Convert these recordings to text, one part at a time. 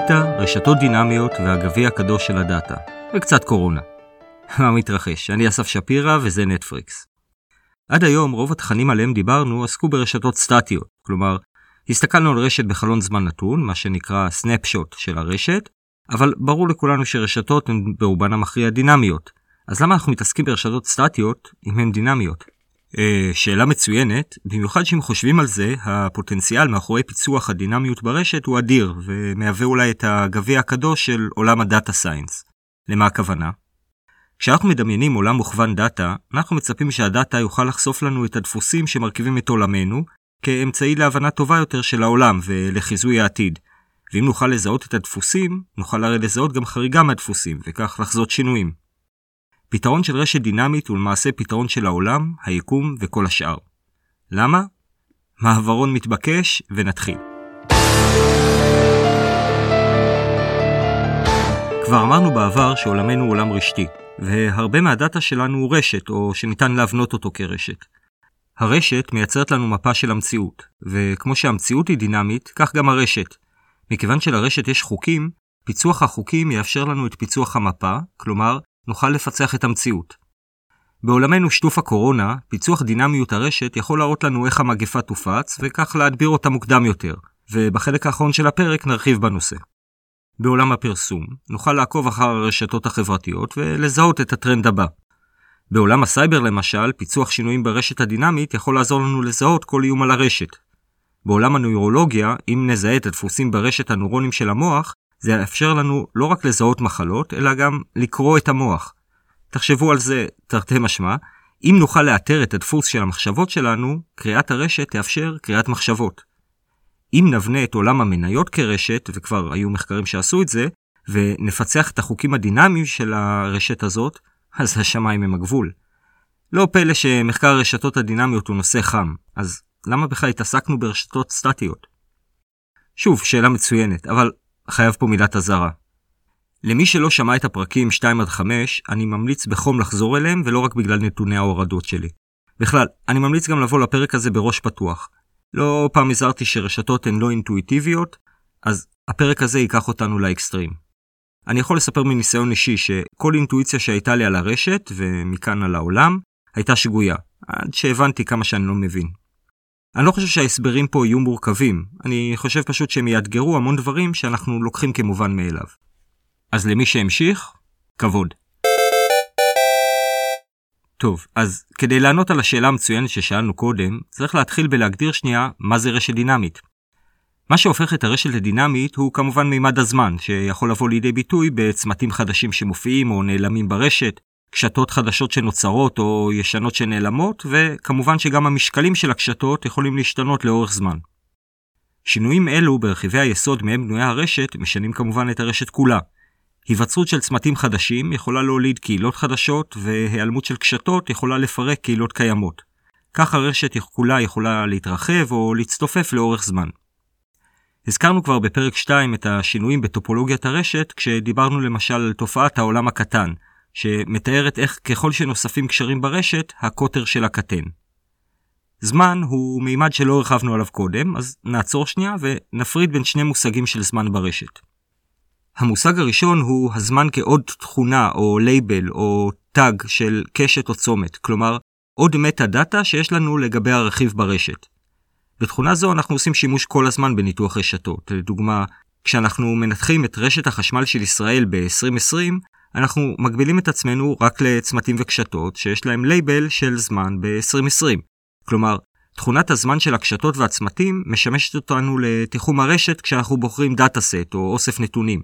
ניטה, רשתות דינמיות והגבי הקדוש של הדאטה. וקצת קורונה. מה מתרחש? אני אסף שפירה וזה נטפריקס. עד היום רוב התכנים עליהם דיברנו עסקו ברשתות סטטיות. כלומר, הסתכלנו על רשת בחלון זמן נתון, מה שנקרא סנאפשוט של הרשת, אבל ברור לכולנו שרשתות הן ברובן המכריע דינמיות. אז למה אנחנו מתעסקים ברשתות סטטיות אם הן דינמיות? שאלה מצוינת, במיוחד שאם חושבים על זה, הפוטנציאל מאחורי פיצוח הדינמיות ברשת הוא אדיר, ומהווה אולי את הגביע הקדוש של עולם הדאטה סיינס. למה הכוונה? כשאנחנו מדמיינים עולם מוכוון דאטה, אנחנו מצפים שהדאטה יוכל לחשוף לנו את הדפוסים שמרכיבים את עולמנו, כאמצעי להבנה טובה יותר של העולם ולחיזוי העתיד. ואם נוכל לזהות את הדפוסים, נוכל הרי לזהות גם חריגה מהדפוסים, וכך לחזות שינויים. פתרון של רשת דינמית הוא למעשה פתרון של העולם, היקום וכל השאר. למה? מעברון מתבקש ונתחיל. כבר אמרנו בעבר שעולמנו הוא עולם רשתי, והרבה מהדאטה שלנו הוא רשת, או שניתן להבנות אותו כרשת. הרשת מייצרת לנו מפה של המציאות, וכמו שהמציאות היא דינמית, כך גם הרשת. מכיוון שלרשת יש חוקים, פיצוח החוקים יאפשר לנו את פיצוח המפה, כלומר, נוכל לפצח את המציאות. בעולמנו שטוף הקורונה, פיצוח דינמיות הרשת יכול להראות לנו איך המגפה תופץ, וכך להדביר אותה מוקדם יותר, ובחלק האחרון של הפרק נרחיב בנושא. בעולם הפרסום, נוכל לעקוב אחר הרשתות החברתיות ולזהות את הטרנד הבא. בעולם הסייבר למשל, פיצוח שינויים ברשת הדינמית יכול לעזור לנו לזהות כל איום על הרשת. בעולם הנוירולוגיה, אם נזהה את הדפוסים ברשת הנורונים של המוח, זה יאפשר לנו לא רק לזהות מחלות, אלא גם לקרוא את המוח. תחשבו על זה תרתי משמע, אם נוכל לאתר את הדפוס של המחשבות שלנו, קריאת הרשת תאפשר קריאת מחשבות. אם נבנה את עולם המניות כרשת, וכבר היו מחקרים שעשו את זה, ונפצח את החוקים הדינמיים של הרשת הזאת, אז השמיים הם הגבול. לא פלא שמחקר הרשתות הדינמיות הוא נושא חם, אז למה בכלל התעסקנו ברשתות סטטיות? שוב, שאלה מצוינת, אבל חייב פה מילת הזרה. למי שלא שמע את הפרקים 2 עד 5, אני ממליץ בחום לחזור אליהם, ולא רק בגלל נתוני ההורדות שלי. בכלל, אני ממליץ גם לבוא לפרק הזה בראש פתוח. לא פעם הזהרתי שרשתות הן לא אינטואיטיביות, אז הפרק הזה ייקח אותנו לאקסטרים. אני יכול לספר מניסיון אישי שכל אינטואיציה שהייתה לי על הרשת, ומכאן על העולם, הייתה שגויה, עד שהבנתי כמה שאני לא מבין. אני לא חושב שההסברים פה יהיו מורכבים, אני חושב פשוט שהם יאתגרו המון דברים שאנחנו לוקחים כמובן מאליו. אז למי שהמשיך, כבוד. טוב, אז כדי לענות על השאלה המצוינת ששאלנו קודם, צריך להתחיל בלהגדיר שנייה מה זה רשת דינמית. מה שהופך את הרשת לדינמית הוא כמובן מימד הזמן, שיכול לבוא לידי ביטוי בצמתים חדשים שמופיעים או נעלמים ברשת, קשתות חדשות שנוצרות או ישנות שנעלמות, וכמובן שגם המשקלים של הקשתות יכולים להשתנות לאורך זמן. שינויים אלו ברכיבי היסוד מהם בנויה הרשת משנים כמובן את הרשת כולה. היווצרות של צמתים חדשים יכולה להוליד קהילות חדשות, והיעלמות של קשתות יכולה לפרק קהילות קיימות. כך הרשת כולה יכולה להתרחב או להצטופף לאורך זמן. הזכרנו כבר בפרק 2 את השינויים בטופולוגיית הרשת, כשדיברנו למשל על תופעת העולם הקטן, שמתארת איך ככל שנוספים קשרים ברשת, הקוטר שלה קטן. זמן הוא מימד שלא הרחבנו עליו קודם, אז נעצור שנייה ונפריד בין שני מושגים של זמן ברשת. המושג הראשון הוא הזמן כעוד תכונה או לייבל או טאג של קשת או צומת, כלומר עוד מטה דאטה שיש לנו לגבי הרכיב ברשת. בתכונה זו אנחנו עושים שימוש כל הזמן בניתוח רשתות. לדוגמה, כשאנחנו מנתחים את רשת החשמל של ישראל ב-2020, אנחנו מגבילים את עצמנו רק לצמתים וקשתות שיש להם לייבל של זמן ב-2020. כלומר, תכונת הזמן של הקשתות והצמתים משמשת אותנו לתיחום הרשת כשאנחנו בוחרים דאטה סט או אוסף נתונים.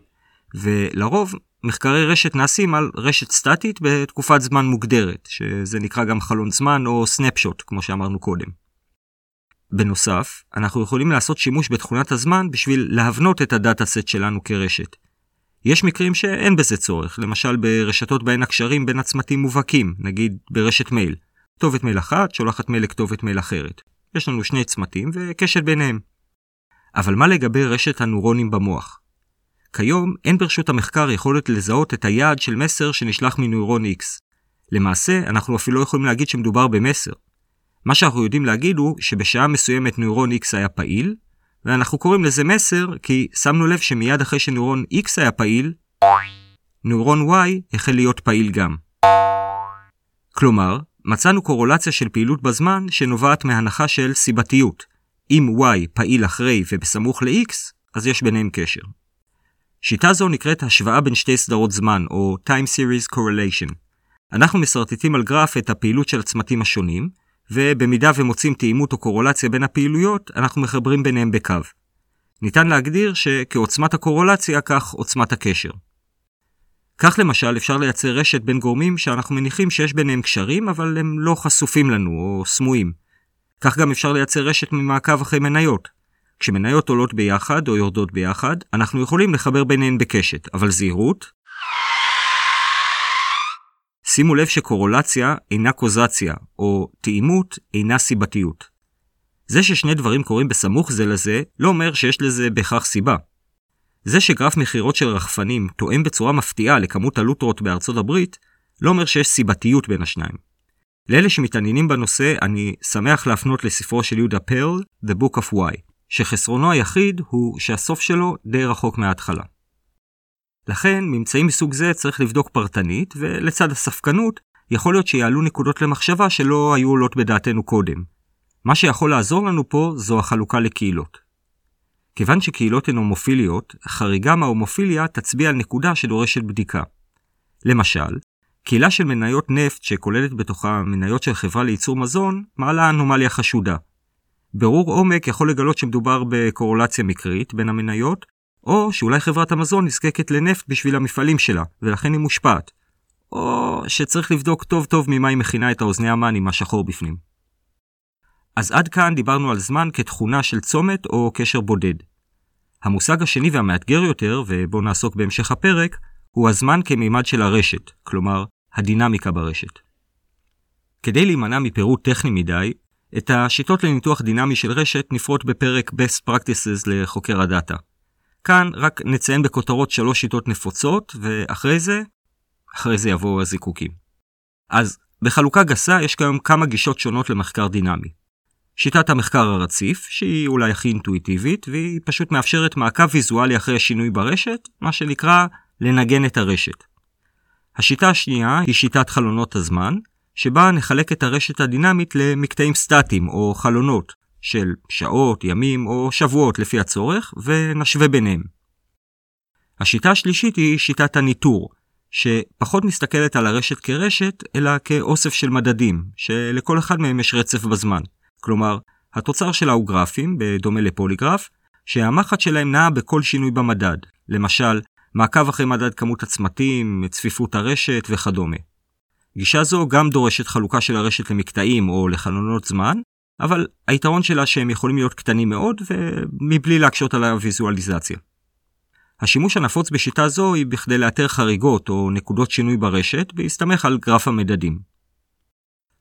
ולרוב, מחקרי רשת נעשים על רשת סטטית בתקופת זמן מוגדרת, שזה נקרא גם חלון זמן או סנאפשוט, כמו שאמרנו קודם. בנוסף, אנחנו יכולים לעשות שימוש בתכונת הזמן בשביל להבנות את הדאטה סט שלנו כרשת. יש מקרים שאין בזה צורך, למשל ברשתות בהן הקשרים בין עצמתים מובהקים, נגיד ברשת מייל. כתובת מייל אחת, שולחת מייל לכתובת מייל אחרת. יש לנו שני צמתים וקשת ביניהם. אבל מה לגבי רשת הנורונים במוח? כיום אין ברשות המחקר יכולת לזהות את היעד של מסר שנשלח מנוירון X. למעשה, אנחנו אפילו לא יכולים להגיד שמדובר במסר. מה שאנחנו יודעים להגיד הוא שבשעה מסוימת נוירון X היה פעיל, ואנחנו קוראים לזה מסר כי שמנו לב שמיד אחרי שנוירון X היה פעיל, נוירון Y החל להיות פעיל גם. כלומר, מצאנו קורולציה של פעילות בזמן שנובעת מהנחה של סיבתיות. אם Y פעיל אחרי ובסמוך ל-X, אז יש ביניהם קשר. שיטה זו נקראת השוואה בין שתי סדרות זמן, או Time Series Correlation. אנחנו מסרטטים על גרף את הפעילות של הצמתים השונים, ובמידה ומוצאים תאימות או קורולציה בין הפעילויות, אנחנו מחברים ביניהם בקו. ניתן להגדיר שכעוצמת הקורולציה, כך עוצמת הקשר. כך למשל אפשר לייצר רשת בין גורמים שאנחנו מניחים שיש ביניהם קשרים, אבל הם לא חשופים לנו או סמויים. כך גם אפשר לייצר רשת ממעקב אחרי מניות. כשמניות עולות ביחד או יורדות ביחד, אנחנו יכולים לחבר ביניהן בקשת, אבל זהירות. שימו לב שקורולציה אינה קוזציה, או תאימות אינה סיבתיות. זה ששני דברים קורים בסמוך זה לזה, לא אומר שיש לזה בהכרח סיבה. זה שגרף מחירות של רחפנים תואם בצורה מפתיעה לכמות הלוטרות בארצות הברית, לא אומר שיש סיבתיות בין השניים. לאלה שמתעניינים בנושא, אני שמח להפנות לספרו של יהודה פרל, The Book of Why, שחסרונו היחיד הוא שהסוף שלו די רחוק מההתחלה. לכן, ממצאים מסוג זה צריך לבדוק פרטנית, ולצד הספקנות, יכול להיות שיעלו נקודות למחשבה שלא היו עולות בדעתנו קודם. מה שיכול לעזור לנו פה זו החלוקה לקהילות. כיוון שקהילות הן הומופיליות, חריגה מההומופיליה תצביע על נקודה שדורשת בדיקה. למשל, קהילה של מניות נפט שכוללת בתוכה מניות של חברה לייצור מזון, מעלה אנומליה חשודה. ברור עומק יכול לגלות שמדובר בקורולציה מקרית בין המניות, או שאולי חברת המזון נזקקת לנפט בשביל המפעלים שלה, ולכן היא מושפעת. או שצריך לבדוק טוב טוב ממה היא מכינה את האוזני המן עם השחור בפנים. אז עד כאן דיברנו על זמן כתכונה של צומת או קשר בודד. המושג השני והמאתגר יותר, ובו נעסוק בהמשך הפרק, הוא הזמן כמימד של הרשת, כלומר, הדינמיקה ברשת. כדי להימנע מפירוט טכני מדי, את השיטות לניתוח דינמי של רשת נפרוט בפרק Best Practices לחוקר הדאטה. כאן רק נציין בכותרות 3 שיטות נפוצות, ואחרי זה יבואו הזיקוקים. אז בחלוקה גסה יש גם כמה גישות שונות למחקר דינמי. שיטת המחקר הרציף, שהיא אולי הכי אינטואיטיבית, והיא פשוט מאפשרת מעקב ויזואלי אחרי השינוי ברשת, מה שנקרא לנגן את הרשת. השיטה השנייה היא שיטת חלונות הזמן, שבה נחלק את הרשת הדינמית למקטעים סטטיים או חלונות של שעות, ימים או שבועות לפי הצורך, ונשווה ביניהם. השיטה השלישית היא שיטת הניטור, שפחות מסתכלת על הרשת כרשת, אלא כאוסף של מדדים, שלכל אחד מהם יש רצף בזמן. כלומר, התוצר שלה הוא גרפים, בדומה לפוליגרף, שהמחת שלהם נעה בכל שינוי במדד, למשל, מעקב אחרי מדד כמות הצמתים, צפיפות הרשת וכדומה. גישה זו גם דורשת חלוקה של הרשת למקטעים או לחלונות זמן, אבל היתרון שלה שהם יכולים להיות קטנים מאוד ומבלי להקשות על הוויזואליזציה. השימוש הנפוץ בשיטה זו היא בכדי לאתר חריגות או נקודות שינוי ברשת בהסתמך על גרף המדדים.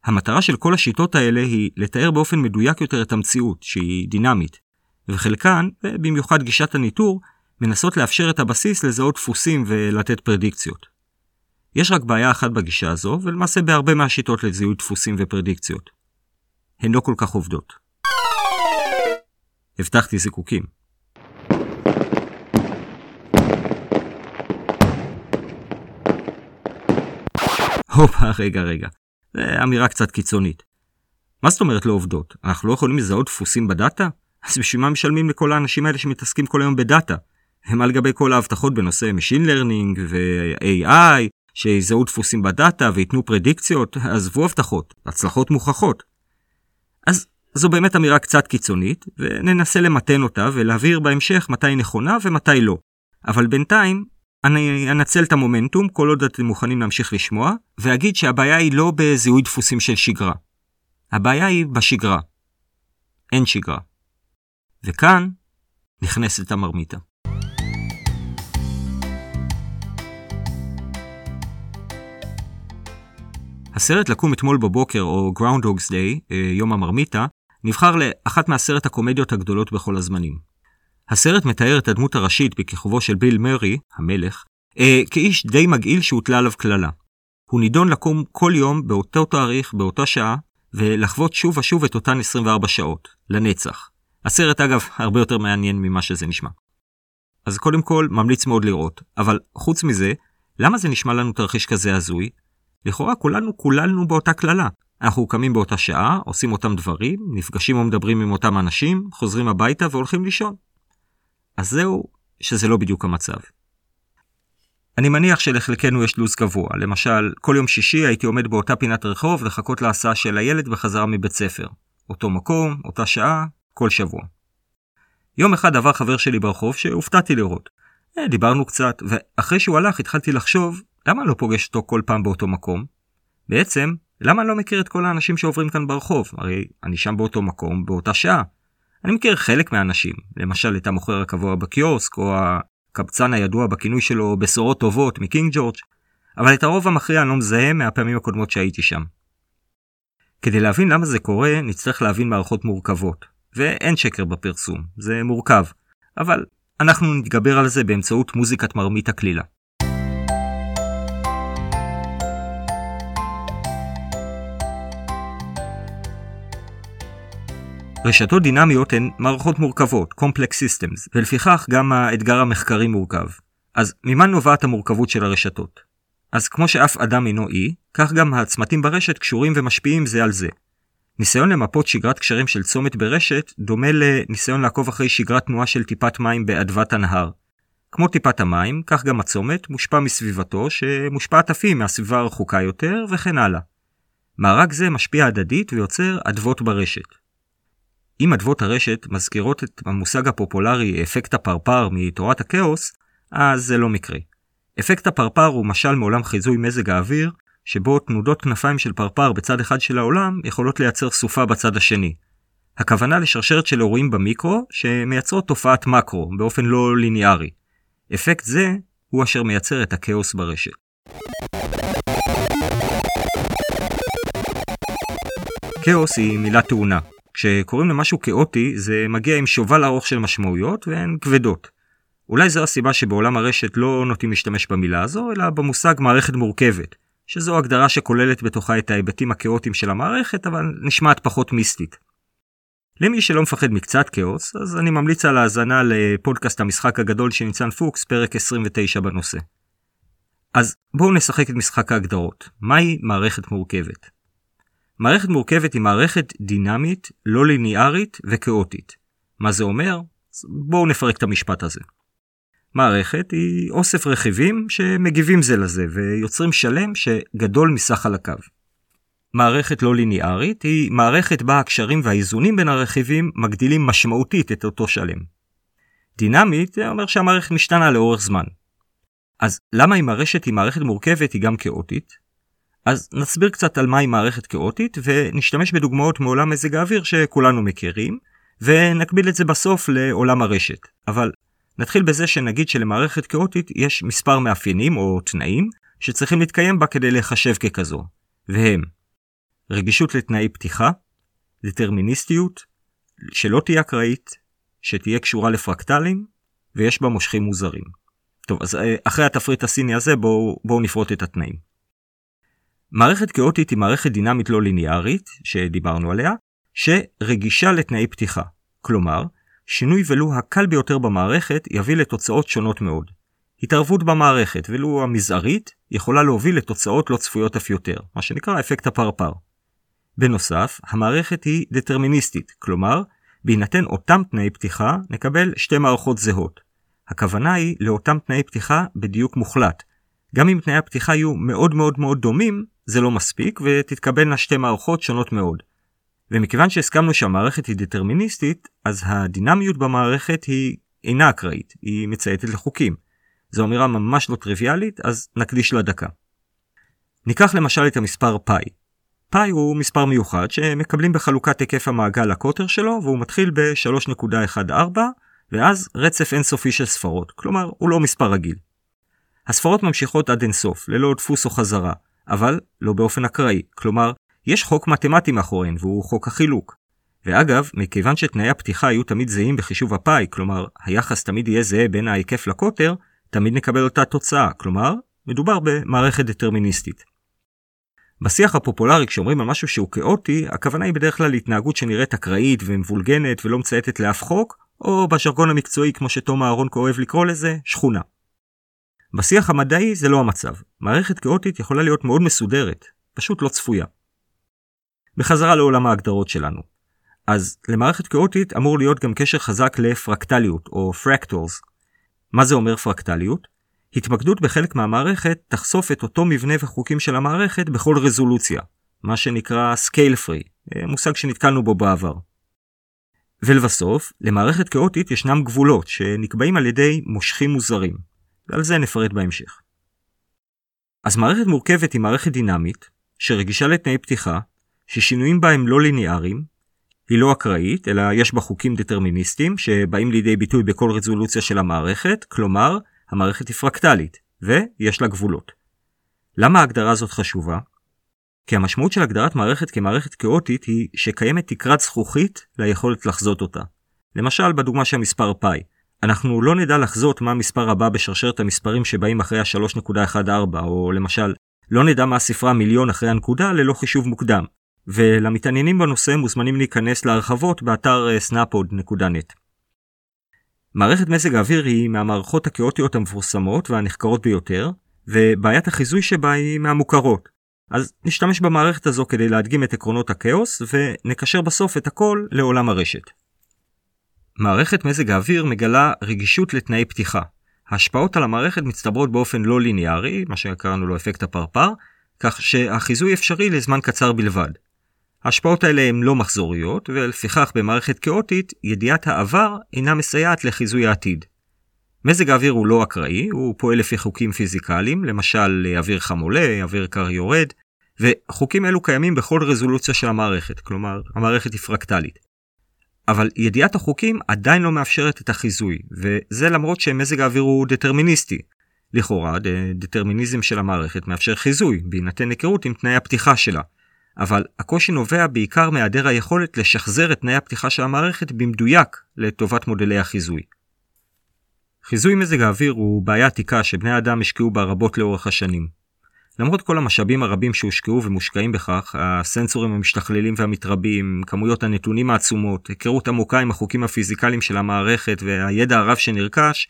המטרה של כל השיטות האלה היא לתאר באופן מדויק יותר את המציאות שהיא דינמית, וחלקן, ובמיוחד גישת הניטור, מנסות לאפשר את הבסיס לזהות דפוסים ולתת פרדיקציות. יש רק בעיה אחת בגישה הזו, ולמעשה בהרבה מהשיטות לזיהוי דפוסים ופרדיקציות. הן לא כל כך עובדות. הבטחתי זיקוקים. הופה, רגע. זו אמירה קצת קיצונית. מה זאת אומרת לא עובדות? אנחנו לא יכולים לזהות דפוסים בדאטה? אז בשביל מה משלמים לכל האנשים האלה שמתעסקים כל היום בדאטה? הם על גבי כל ההבטחות בנושא Machine Learning ו-AI, שיזהו דפוסים בדאטה ויתנו פרדיקציות, עזבו הבטחות, הצלחות מוכחות. אז זו באמת אמירה קצת קיצונית, וננסה למתן אותה ולהבהיר בהמשך מתי נכונה ומתי לא. אבל בינתיים, אני אנצל את המומנטום, כל עוד אתם מוכנים להמשיך לשמוע, ואגיד שהבעיה היא לא בזיהוי דפוסים של שגרה. הבעיה היא בשגרה. אין שגרה. וכאן נכנסת המרמיתה. הסרט לקום אתמול בבוקר, או Groundhog's Day, יום המרמיתה, נבחר לאחת מהסרט הקומדיות הגדולות בכל הזמנים. הסרט מתאר את הדמות הראשית בכיכובו של ביל מרי, המלך, כאיש די מגעיל שהוטלה עליו כללה. הוא נידון לקום כל יום באותו תאריך, באותה שעה, ולחוות שוב ושוב את אותן 24 שעות, לנצח. הסרט אגב הרבה יותר מעניין ממה שזה נשמע. אז קודם כל ממליץ מאוד לראות, אבל חוץ מזה, למה זה נשמע לנו תרחיש כזה הזוי? לכאורה כולנו באותה כללה. אנחנו קמים באותה שעה, עושים אותם דברים, נפגשים או מדברים עם אותם אנשים, חוזרים הביתה והולכים לישון. אז זהו שזה לא בדיוק המצב. אני מניח שלחלקנו יש לוז קבוע. למשל, כל יום שישי הייתי עומד באותה פינת רחוב לחכות להסעה של הילד בחזרה מבית ספר. אותו מקום, אותה שעה, כל שבוע. יום אחד עבר חבר שלי ברחוב שהופתעתי לראות. דיברנו קצת, ואחרי שהוא הלך התחלתי לחשוב, למה לא פוגש אותו כל פעם באותו מקום? בעצם, למה אני לא מכיר את כל האנשים שעוברים כאן ברחוב? הרי אני שם באותו מקום, באותה שעה. אני מכיר חלק מהאנשים, למשל את המוכר הקבוע בקיוסק, או הקבצן הידוע בכינוי שלו בשורות טובות מקינג ג'ורג', אבל את הרוב המכריע אני לא מזהה מהפעמים הקודמות שהייתי שם. כדי להבין למה זה קורה, נצטרך להבין מערכות מורכבות. ואין שקר בפרסום, זה מורכב. אבל אנחנו נתגבר על זה באמצעות מוזיקת מרמית הכלילה. רשתות דינמיות הן מערכות מורכבות, Complex Systems, ולפיכך גם האתגר המחקרי מורכב. אז ממה נובעת המורכבות של הרשתות? אז כמו שאף אדם אינו אי, כך גם הצמתים ברשת קשורים ומשפיעים זה על זה. ניסיון למפות שגרת קשרים של צומת ברשת דומה לניסיון לעקוב אחרי שגרת תנועה של טיפת מים באדוות הנהר. כמו טיפת המים, כך גם הצומת מושפע מסביבתו שמושפעת אפי מהסביבה הרחוקה יותר וכן הלאה. מערק זה משפיע הדדית ויוצר אדוות ברשת. אם אדוות הרשת מזכירות את המושג הפופולרי אפקט הפרפר מתורת הכאוס, אז זה לא מקרי. אפקט הפרפר הוא משל מעולם חיזוי מזג האוויר, שבו תנודות כנפיים של פרפר בצד אחד של העולם יכולות לייצר סופה בצד השני. הכוונה לשרשרת של אירועים במיקרו שמייצרות תופעת מקרו באופן לא ליניארי. אפקט זה הוא אשר מייצר את הכאוס ברשת. כאוס היא מילה טעונה. כשקוראים למשהו כאוטי זה מגיע עם שובל ארוך של משמעויות והן כבדות. אולי זו הסיבה שבעולם הרשת לא נוטים להשתמש במילה הזו, אלא במושג מערכת מורכבת, שזו הגדרה שכוללת בתוכה את ההיבטים הכאוטיים של המערכת, אבל נשמעת פחות מיסטית. למי שלא מפחד מקצת כאוס, אז אני ממליץ על ההזנה לפודקאסט המשחק הגדול של ניצן פוקס, פרק 29 בנושא. אז בואו נשחק את משחק ההגדרות. מהי מערכת מורכבת? מערכת מורכבת היא מערכת דינמית, לא ליניארית וכאוטית. מה זה אומר? בואו נפרק את המשפט הזה. מערכת היא אוסף רכיבים שמגיבים זה לזה ויוצרים שלם שגדול מסך על הקו. מערכת לא ליניארית היא מערכת בה הקשרים והאיזונים בין הרכיבים מגדילים משמעותית את אותו שלם. דינמית זה אומר שהמערכת משתנה לאורך זמן. אז למה אם הרשת היא מערכת מורכבת היא גם כאוטית? אז נסביר קצת על מהי מערכת כאוטית ונשתמש בדוגמאות מעולם מזג האוויר שכולנו מכירים ונקביל את זה בסוף לעולם הרשת. אבל נתחיל בזה שנגיד שלמערכת כאוטית יש מספר מאפיינים או תנאים שצריכים להתקיים בה כדי לחשב ככזו. והם רגישות לתנאי פתיחה, דטרמיניסטיות, שלא תהיה אקראית, שתהיה קשורה לפרקטלים ויש בה מושכים מוזרים. טוב, אז אחרי התפריט הסיני הזה בואו נפרוט את התנאים. מערכת כאוטית היא מערכת דינמית לא ליניארית, שדיברנו עליה, שרגישה לתנאי פתיחה. כלומר, שינוי ולו הקל ביותר במערכת יביא לתוצאות שונות מאוד. התערבות במערכת ולו המזערית יכולה להוביל לתוצאות לא צפויות אף יותר, מה שנקרא אפקט הפרפר. בנוסף, המערכת היא דטרמיניסטית, כלומר, בהינתן אותם תנאי פתיחה נקבל שתי מערכות זהות. הכוונה היא לאותם תנאי פתיחה בדיוק מוחלט. גם אם תנאי הפתיחה יהיו מאוד מאוד מאוד דומים, זה לא מספיק ותתקבלנה שתי מערכות שונות מאוד. ומכיוון שהסכמנו שהמערכת היא דטרמיניסטית, אז הדינמיות במערכת היא אינה אקראית, היא מצייתת לחוקים. זו אמירה ממש לא טריוויאלית, אז נקדיש לה דקה. ניקח למשל את המספר פאי. פאי הוא מספר מיוחד שמקבלים בחלוקת היקף המעגל לקוטר שלו, והוא מתחיל ב-3.14 ואז רצף אינסופי של ספרות, כלומר הוא לא מספר רגיל. הספרות ממשיכות עד אינסוף, ללא דפוס או חזרה, אבל לא באופן אקראי, כלומר, יש חוק מתמטי מאחוריהן, והוא חוק החילוק. ואגב, מכיוון שתנאי הפתיחה היו תמיד זהים בחישוב הפאי, כלומר, היחס תמיד יהיה זהה בין ההיקף לקוטר, תמיד נקבל אותה תוצאה, כלומר, מדובר במערכת דטרמיניסטית. בשיח הפופולרי, כשאומרים על משהו שהוא כאוטי, הכוונה היא בדרך כלל להתנהגות שנראית אקראית ומבולגנת ולא מצייתת לאף חוק, או בז'רגון המקצועי, כמו שתום אהרון אוהב לקרוא לזה, שכונה. בשיח המדעי זה לא המצב. מערכת כאוטית יכולה להיות מאוד מסודרת, פשוט לא צפויה. בחזרה לעולם ההגדרות שלנו. אז למערכת כאוטית אמור להיות גם קשר חזק לפרקטליות, או פרקטורס. מה זה אומר פרקטליות? התמקדות בחלק מהמערכת תחשוף את אותו מבנה וחוקים של המערכת בכל רזולוציה, מה שנקרא Scale-Free, מושג שנתקלנו בו בעבר. ולבסוף, למערכת כאוטית ישנם גבולות שנקבעים על ידי מושכים מוזרים, ועל זה נפרט בהמשך. אז מערכת מורכבת היא מערכת דינמית, שרגישה לתנאי פתיחה, ששינויים בה הם לא ליניאריים, היא לא אקראית, אלא יש בה חוקים דטרמיניסטיים שבאים לידי ביטוי בכל רזולוציה של המערכת, כלומר, המערכת היא פרקטלית, ויש לה גבולות. למה ההגדרה הזאת חשובה? כי המשמעות של הגדרת מערכת כמערכת כאוטית היא שקיימת תקרת זכוכית ליכולת לחזות אותה. למשל, בדוגמה שהמספר פאי. אנחנו לא נדע לחזות מה המספר הבא בשרשרת המספרים שבאים אחרי ה-3.14, או למשל, לא נדע מה הספרה מיליון אחרי הנקודה ללא חישוב מוקדם. ולמתעניינים בנושא מוזמנים להיכנס להרחבות באתר snapod.net. מערכת מזג האוויר היא מהמערכות הכאוטיות המפורסמות והנחקרות ביותר, ובעיית החיזוי שבה היא מהמוכרות. אז נשתמש במערכת הזו כדי להדגים את עקרונות הכאוס, ונקשר בסוף את הכל לעולם הרשת. מערכת מזג האוויר מגלה רגישות לתנאי פתיחה. ההשפעות על המערכת מצטברות באופן לא ליניארי, מה שקראנו לו אפקט הפרפר, כך שהחיזוי אפשרי לזמן קצר בלבד. ההשפעות האלה הן לא מחזוריות, ולפיכך במערכת כאוטית, ידיעת העבר אינה מסייעת לחיזוי העתיד. מזג האוויר הוא לא אקראי, הוא פועל לפי חוקים פיזיקליים, למשל אוויר חם עולה, אוויר קר יורד, וחוקים אלו קיימים בכל רזולוציה של המערכת, כלומר המערכת היא פרקטלית. אבל ידיעת החוקים עדיין לא מאפשרת את החיזוי, וזה למרות שמזג האוויר הוא דטרמיניסטי. לכאורה, דטרמיניזם של המערכת מאפשר חיזוי, בהינתן היכרות עם תנאי הפתיחה שלה. אבל הקושי נובע בעיקר מהיעדר היכולת לשחזר את תנאי הפתיחה של המערכת במדויק לטובת מודלי החיזוי. חיזוי מזג האוויר הוא בעיה עתיקה שבני האדם השקיעו בה רבות לאורך השנים. למרות כל המשאבים הרבים שהושקעו ומושקעים בכך, הסנסורים המשתכללים והמתרבים, כמויות הנתונים העצומות, היכרות עמוקה עם החוקים הפיזיקליים של המערכת והידע הרב שנרכש,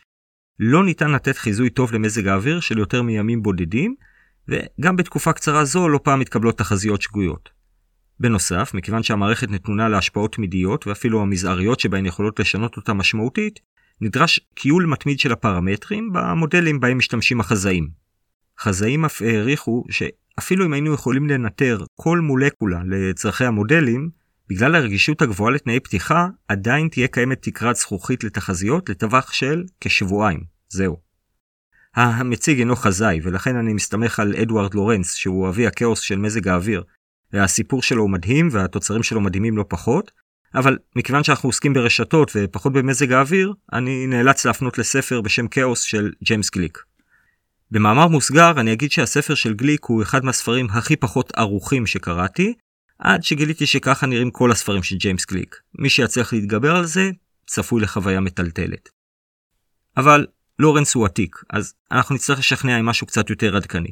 לא ניתן לתת חיזוי טוב למזג האוויר של יותר מימים בודדים, וגם בתקופה קצרה זו לא פעם מתקבלות תחזיות שגויות. בנוסף, מכיוון שהמערכת נתונה להשפעות תמידיות ואפילו המזעריות שבהן יכולות לשנות אותה משמעותית, נדרש קיול מתמיד של הפרמטרים במודלים בהם משתמשים החזאים. חזאים אף העריכו שאפילו אם היינו יכולים לנטר כל מולקולה לצרכי המודלים, בגלל הרגישות הגבוהה לתנאי פתיחה, עדיין תהיה קיימת תקרת זכוכית לתחזיות לטווח של כשבועיים. זהו. המציג אינו חזאי, ולכן אני מסתמך על אדוארד לורנס, שהוא אבי הכאוס של מזג האוויר, והסיפור שלו הוא מדהים, והתוצרים שלו מדהימים לא פחות, אבל מכיוון שאנחנו עוסקים ברשתות ופחות במזג האוויר, אני נאלץ להפנות לספר בשם כאוס של ג'יימס גליק. במאמר מוסגר, אני אגיד שהספר של גליק הוא אחד מהספרים הכי פחות ערוכים שקראתי, עד שגיליתי שככה נראים כל הספרים של ג'יימס גליק. מי שיצליח להתגבר על זה, צפוי לחוויה מטלטלת. אבל לורנס הוא עתיק, אז אנחנו נצטרך לשכנע עם משהו קצת יותר עדכני.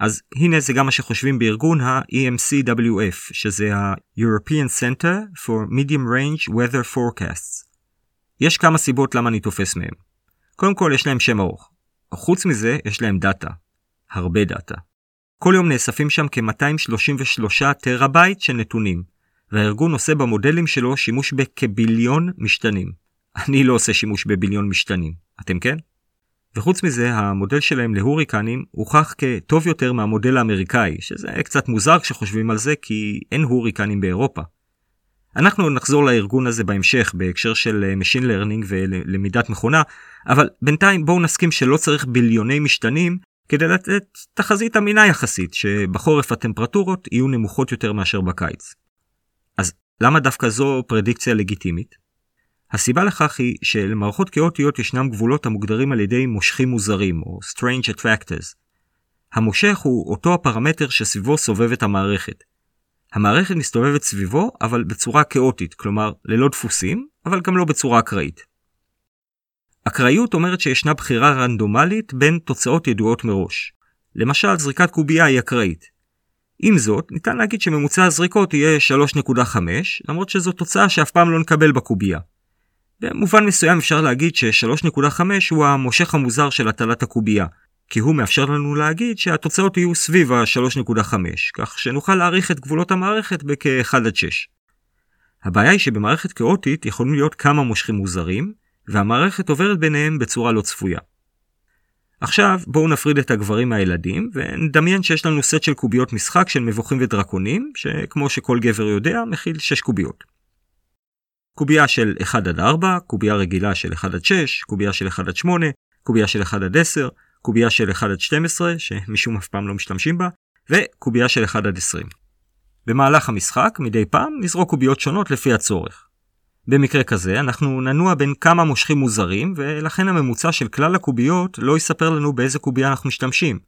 אז הנה זה גם מה שחושבים בארגון ה-EMCWF, שזה ה-European Center for Medium Range Weather Forecasts. יש כמה סיבות למה אני תופס מהם. קודם כל, יש להם שם ארוך. חוץ מזה, יש להם דאטה. הרבה דאטה. כל יום נאספים שם כ-233 טראבייט של נתונים, והארגון עושה במודלים שלו שימוש בכביליון משתנים. אני לא עושה שימוש בביליון משתנים, אתם כן? וחוץ מזה, המודל שלהם להוריקנים הוכח כטוב יותר מהמודל האמריקאי, שזה קצת מוזר כשחושבים על זה, כי אין הוריקנים באירופה. אנחנו נחזור לארגון הזה בהמשך בהקשר של Machine Learning ולמידת מכונה, אבל בינתיים בואו נסכים שלא צריך ביליוני משתנים, כדי לתת תחזית אמינה יחסית, שבחורף הטמפרטורות יהיו נמוכות יותר מאשר בקיץ. אז למה דווקא זו פרדיקציה לגיטימית? הסיבה לכך היא שלמערכות כאוטיות ישנם גבולות המוגדרים על ידי מושכים מוזרים, או strange attractors. המושך הוא אותו הפרמטר שסביבו סובבת המערכת. המערכת מסתובבת סביבו, אבל בצורה כאוטית, כלומר ללא דפוסים, אבל גם לא בצורה אקראית. אקראיות אומרת שישנה בחירה רנדומלית בין תוצאות ידועות מראש. למשל, זריקת קובייה היא אקראית. עם זאת, ניתן להגיד שממוצע הזריקות יהיה 3.5, למרות שזו תוצאה שאף פעם לא נקבל בקוביה. במובן מסוים אפשר להגיד ש-3.5 הוא המושך המוזר של הטלת הקוביה, כי הוא מאפשר לנו להגיד שהתוצאות יהיו סביב ה-3.5, כך שנוכל להעריך את גבולות המערכת בכ-1 עד 6. הבעיה היא שבמערכת כאוטית יכולים להיות כמה מושכים מוזרים, והמערכת עוברת ביניהם בצורה לא צפויה. עכשיו בואו נפריד את הגברים מהילדים, ונדמיין שיש לנו סט של קוביות משחק של מבוכים ודרקונים, שכמו שכל גבר יודע מכיל 6 קוביות. קוביה של 1 עד 4, קוביה רגילה של 1 עד 6, קוביה של 1 עד 8, קוביה של 1 עד 10, קוביה של 1 עד 12, שמשום אף פעם לא משתמשים בה, וקוביה של 1 עד 20. במהלך המשחק, מדי פעם, נזרוק קוביות שונות לפי הצורך. במקרה כזה, אנחנו ננוע בין כמה מושכים מוזרים, ולכן הממוצע של כלל הקוביות לא יספר לנו באיזה קוביה אנחנו משתמשים,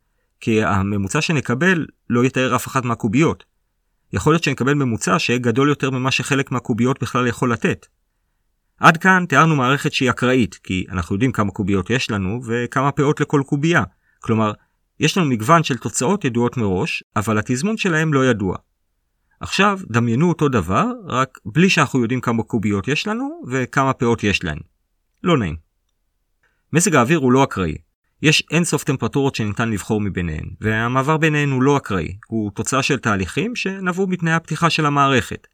כי הממוצע שנקבל לא יתאר אף אחת מהקוביות. יכול להיות שנקבל ממוצע שיהיה גדול יותר ממה שחלק מהקוביות בכלל יכול לתת. עד כאן תיארנו מערכת שהיא אקראית, כי אנחנו יודעים כמה קוביות יש לנו וכמה פאות לכל קובייה. כלומר, יש לנו מגוון של תוצאות ידועות מראש, אבל התזמון שלהם לא ידוע. עכשיו, דמיינו אותו דבר, רק בלי שאנחנו יודעים כמה קוביות יש לנו וכמה פאות יש להן. לא נעים. מזג האוויר הוא לא אקראי. יש אינסוף טמפרטורות שניתן לבחור מביניהן, והמעבר ביניהן הוא לא אקראי. הוא תוצאה של תהליכים שנבעו מתנאי הפתיחה של המערכת.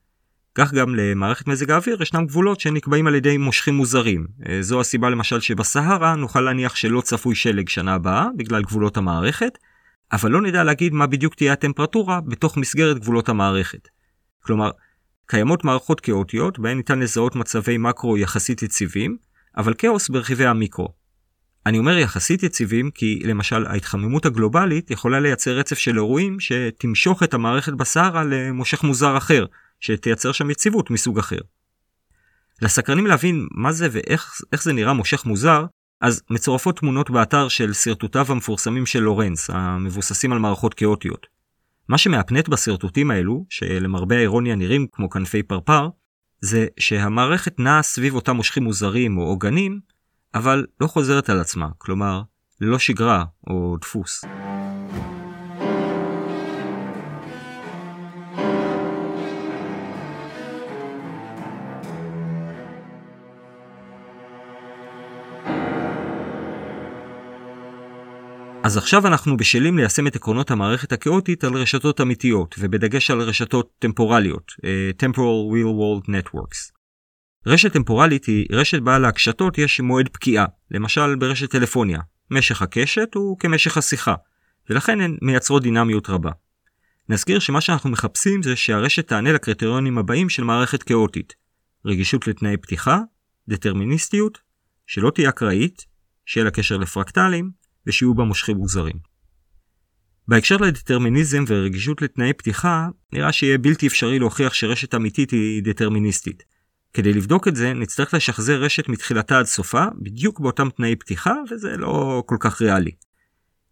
כך גם למערכת מזג האוויר ישנם גבולות שנקבעים על ידי מושכים מוזרים. זו הסיבה למשל שבסהרה נוכל להניח שלא צפוי שלג שנה הבאה בגלל גבולות המערכת, אבל לא נדע להגיד מה בדיוק תהיה הטמפרטורה בתוך מסגרת גבולות המערכת. כלומר, קיימות מערכות כאוטיות בהן ניתן לזהות מצבי מקרו יחסית יציבים, אבל כאוס ברכיבי המיקרו. אני אומר יחסית יציבים כי למשל ההתחממות הגלובלית יכולה לייצר רצף של אירועים שתמשוך את המערכת בסהרה למושך מוזר אחר, שתייצר שם יציבות מסוג אחר. לסקרנים להבין מה זה ואיך זה נראה מושך מוזר, אז מצורפות תמונות באתר של סרטוטיו המפורסמים של לורנס, המבוססים על מערכות כאוטיות. מה שמאפנט בסרטוטים האלו, שלמרבה האירוניה נראים כמו כנפי פרפר, זה שהמערכת נעה סביב אותם מושכים מוזרים או עוגנים, אבל לא חוזרת על עצמה, כלומר, ללא שגרה או דפוס. אז עכשיו אנחנו בשלים ליישם את עקרונות המערכת הכאוטית על רשתות אמיתיות, ובדגש על רשתות טמפורליות, Temporal Real World Networks. רשת טמפורלית היא רשת בה להקשתות יש מועד פקיעה, למשל ברשת טלפוניה. משך הקשת הוא כמשך השיחה, ולכן הן מייצרות דינמיות רבה. נזכיר שמה שאנחנו מחפשים זה שהרשת תענה לקריטריונים הבאים של מערכת כאוטית. רגישות לתנאי פתיחה, דטרמיניסטיות, שלא תהיה אקראית, שיהיה לה קשר לפרקטלים, ושיהיו בה מושכים מוזרים. בהקשר לדטרמיניזם ורגישות לתנאי פתיחה, נראה שיהיה בלתי אפשרי להוכיח שרשת אמיתית היא דטרמיניסטית. כדי לבדוק את זה, נצטרך לשחזר רשת מתחילתה עד סופה, בדיוק באותם תנאי פתיחה, וזה לא כל כך ריאלי.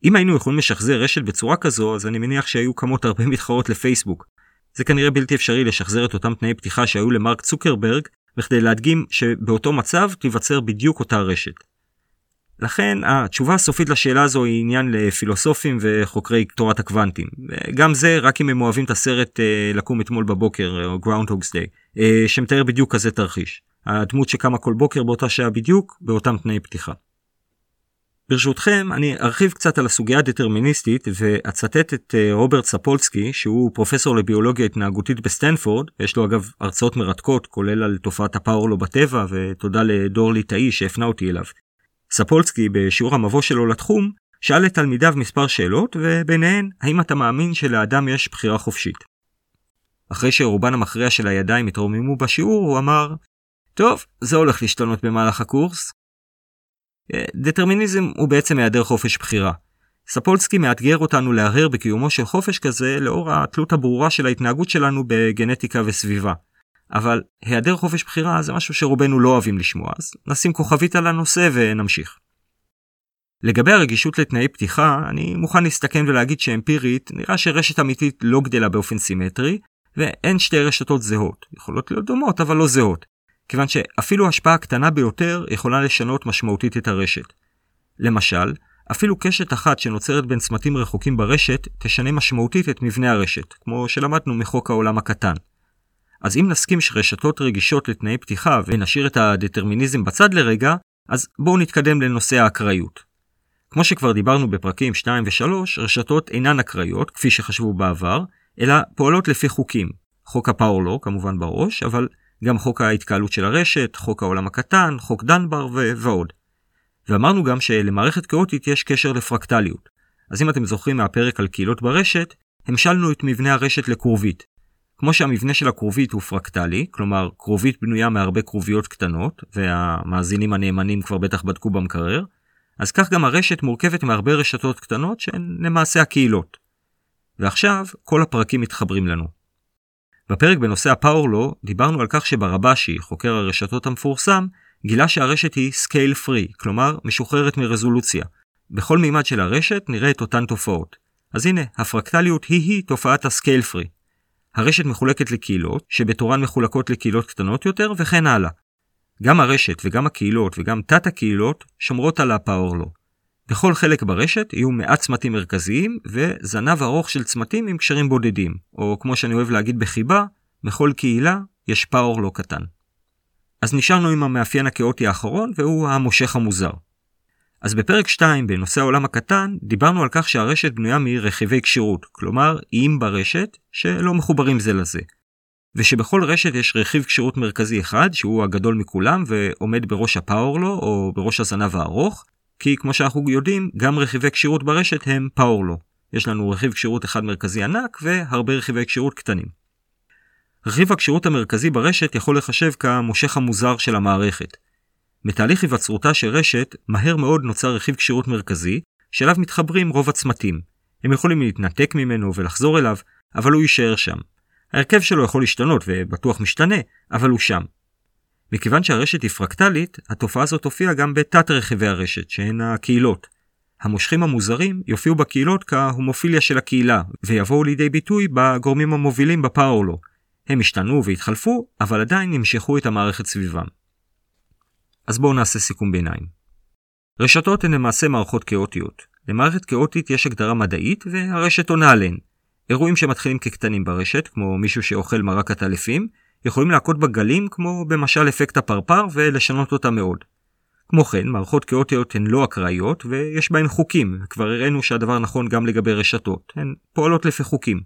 אם היינו יכולים לשחזר רשת בצורה כזו, אז אני מניח שהיו כמות הרבה מתחרות לפייסבוק. זה כנראה בלתי אפשרי לשחזר את אותם תנאי פתיחה שהיו למרק צוקרברג, בכדי להדגים שבאותו מצב תיווצר בדיוק אותה רשת. לכן התשובה הסופית לשאלה הזו היא עניין לפילוסופים וחוקרי תורת הקוונטים. גם זה רק אם הם אוהבים את הסרט לקום אתמול בבוקר או Groundhog's Day, שמתאר בדיוק כזה תרחיש. הדמות שקמה כל בוקר באותה שעה בדיוק, באותם תנאי פתיחה. ברשותכם, אני ארחיב קצת על הסוגיה הדטרמיניסטית ואצטט את רוברט ספולסקי, שהוא פרופסור לביולוגיה התנהגותית בסטנפורד, יש לו אגב הרצאות מרתקות, כולל על תופעת הפאור לו בטבע, ותודה לדור ליטאי שהפנה אותי אליו. ספולסקי בשיעור המבוא שלו לתחום שאל את תלמידיו מספר שאלות וביניהן האם אתה מאמין שלאדם יש בחירה חופשית. אחרי שרובן המכריע של הידיים התרוממו בשיעור הוא אמר טוב זה הולך להשתנות במהלך הקורס. דטרמיניזם הוא בעצם היעדר חופש בחירה. ספולסקי מאתגר אותנו להרהר בקיומו של חופש כזה לאור התלות הברורה של ההתנהגות שלנו בגנטיקה וסביבה. אבל היעדר חופש בחירה זה משהו שרובנו לא אוהבים לשמוע, אז נשים כוכבית על הנושא ונמשיך. לגבי הרגישות לתנאי פתיחה, אני מוכן להסתכן ולהגיד שאמפירית נראה שרשת אמיתית לא גדלה באופן סימטרי, ואין שתי רשתות זהות, יכולות להיות דומות אבל לא זהות, כיוון שאפילו השפעה קטנה ביותר יכולה לשנות משמעותית את הרשת. למשל, אפילו קשת אחת שנוצרת בין צמתים רחוקים ברשת תשנה משמעותית את מבנה הרשת, כמו שלמדנו מחוק העולם הקטן. אז אם נסכים שרשתות רגישות לתנאי פתיחה ונשאיר את הדטרמיניזם בצד לרגע, אז בואו נתקדם לנושא האקראיות. כמו שכבר דיברנו בפרקים 2 ו3, רשתות אינן אקראיות, כפי שחשבו בעבר, אלא פועלות לפי חוקים. חוק ה-Power Law, כמובן בראש, אבל גם חוק ההתקהלות של הרשת, חוק העולם הקטן, חוק דנבר ועוד. ואמרנו גם שלמערכת כאוטית יש קשר לפרקטליות. אז אם אתם זוכרים מהפרק על קהילות ברשת, המשלנו את מבנה הרשת לקרובית. כמו שהמבנה של הקרובית הוא פרקטלי, כלומר קרובית בנויה מהרבה קרוביות קטנות, והמאזינים הנאמנים כבר בטח בדקו במקרר, אז כך גם הרשת מורכבת מהרבה רשתות קטנות שהן למעשה הקהילות. ועכשיו כל הפרקים מתחברים לנו. בפרק בנושא ה-Power Law דיברנו על כך שברבאשי, חוקר הרשתות המפורסם, גילה שהרשת היא Scale-Free, כלומר משוחררת מרזולוציה. בכל מימד של הרשת נראה את אותן תופעות. אז הנה, הפרקטליות היא תופעת ה-Scale-Free. הרשת מחולקת לקהילות, שבתורן מחולקות לקהילות קטנות יותר וכן הלאה. גם הרשת וגם הקהילות וגם תת הקהילות שומרות על ה-Power Law. בכל חלק ברשת יהיו מעט צמתים מרכזיים וזנב ארוך של צמתים עם קשרים בודדים, או כמו שאני אוהב להגיד בחיבה, בכל קהילה יש Power Law קטן. אז נשארנו עם המאפיין הכאוטי האחרון, והוא המושך המוזר. אז בפרק 2, בנושא העולם הקטן, דיברנו על כך שהרשת בנויה מרכיבי קשירות, כלומר, איים ברשת שלא מחוברים זה לזה. ושבכל רשת יש רכיב קשירות מרכזי אחד, שהוא הגדול מכולם, ועומד בראש ה-Power Law, או בראש הזנב הארוך, כי כמו שאנחנו יודעים, גם רכיבי קשירות ברשת הם Power Law. יש לנו רכיב קשירות אחד מרכזי ענק, והרבה רכיבי קשירות קטנים. רכיב הקשירות המרכזי ברשת יכול לחשב כמושך המוזר של המערכת. מתהליך היווצרותה של רשת, מהר מאוד נוצר רכיב קשירות מרכזי, שאליו מתחברים רוב הצמתים. הם יכולים להתנתק ממנו ולחזור אליו, אבל הוא יישאר שם. ההרכב שלו יכול להשתנות ובטוח משתנה, אבל הוא שם. מכיוון שהרשת היא פרקטלית, התופעה הזאת הופיעה גם בתת רכיבי הרשת, שהן הקהילות. המושכים המוזרים יופיעו בקהילות כהומופיליה של הקהילה, ויבואו לידי ביטוי בגורמים המובילים בפאור לו. הם השתנו והתחלפו, אבל עדיין נמשכו את המערכת סביבם. אז בואו נעשה סיכום ביניים. רשתות הן למעשה מערכות כאוטיות. למערכת כאוטית יש הגדרה מדעית, והרשת עונה עליהן. אירועים שמתחילים כקטנים ברשת, כמו מישהו שאוכל מרק התלפים, יכולים להכות בגלים, כמו במשל אפקט הפרפר, ולשנות אותה מאוד. כמו כן, מערכות כאוטיות הן לא אקראיות, ויש בהן חוקים. כבר הראינו שהדבר נכון גם לגבי רשתות. הן פועלות לפי חוקים.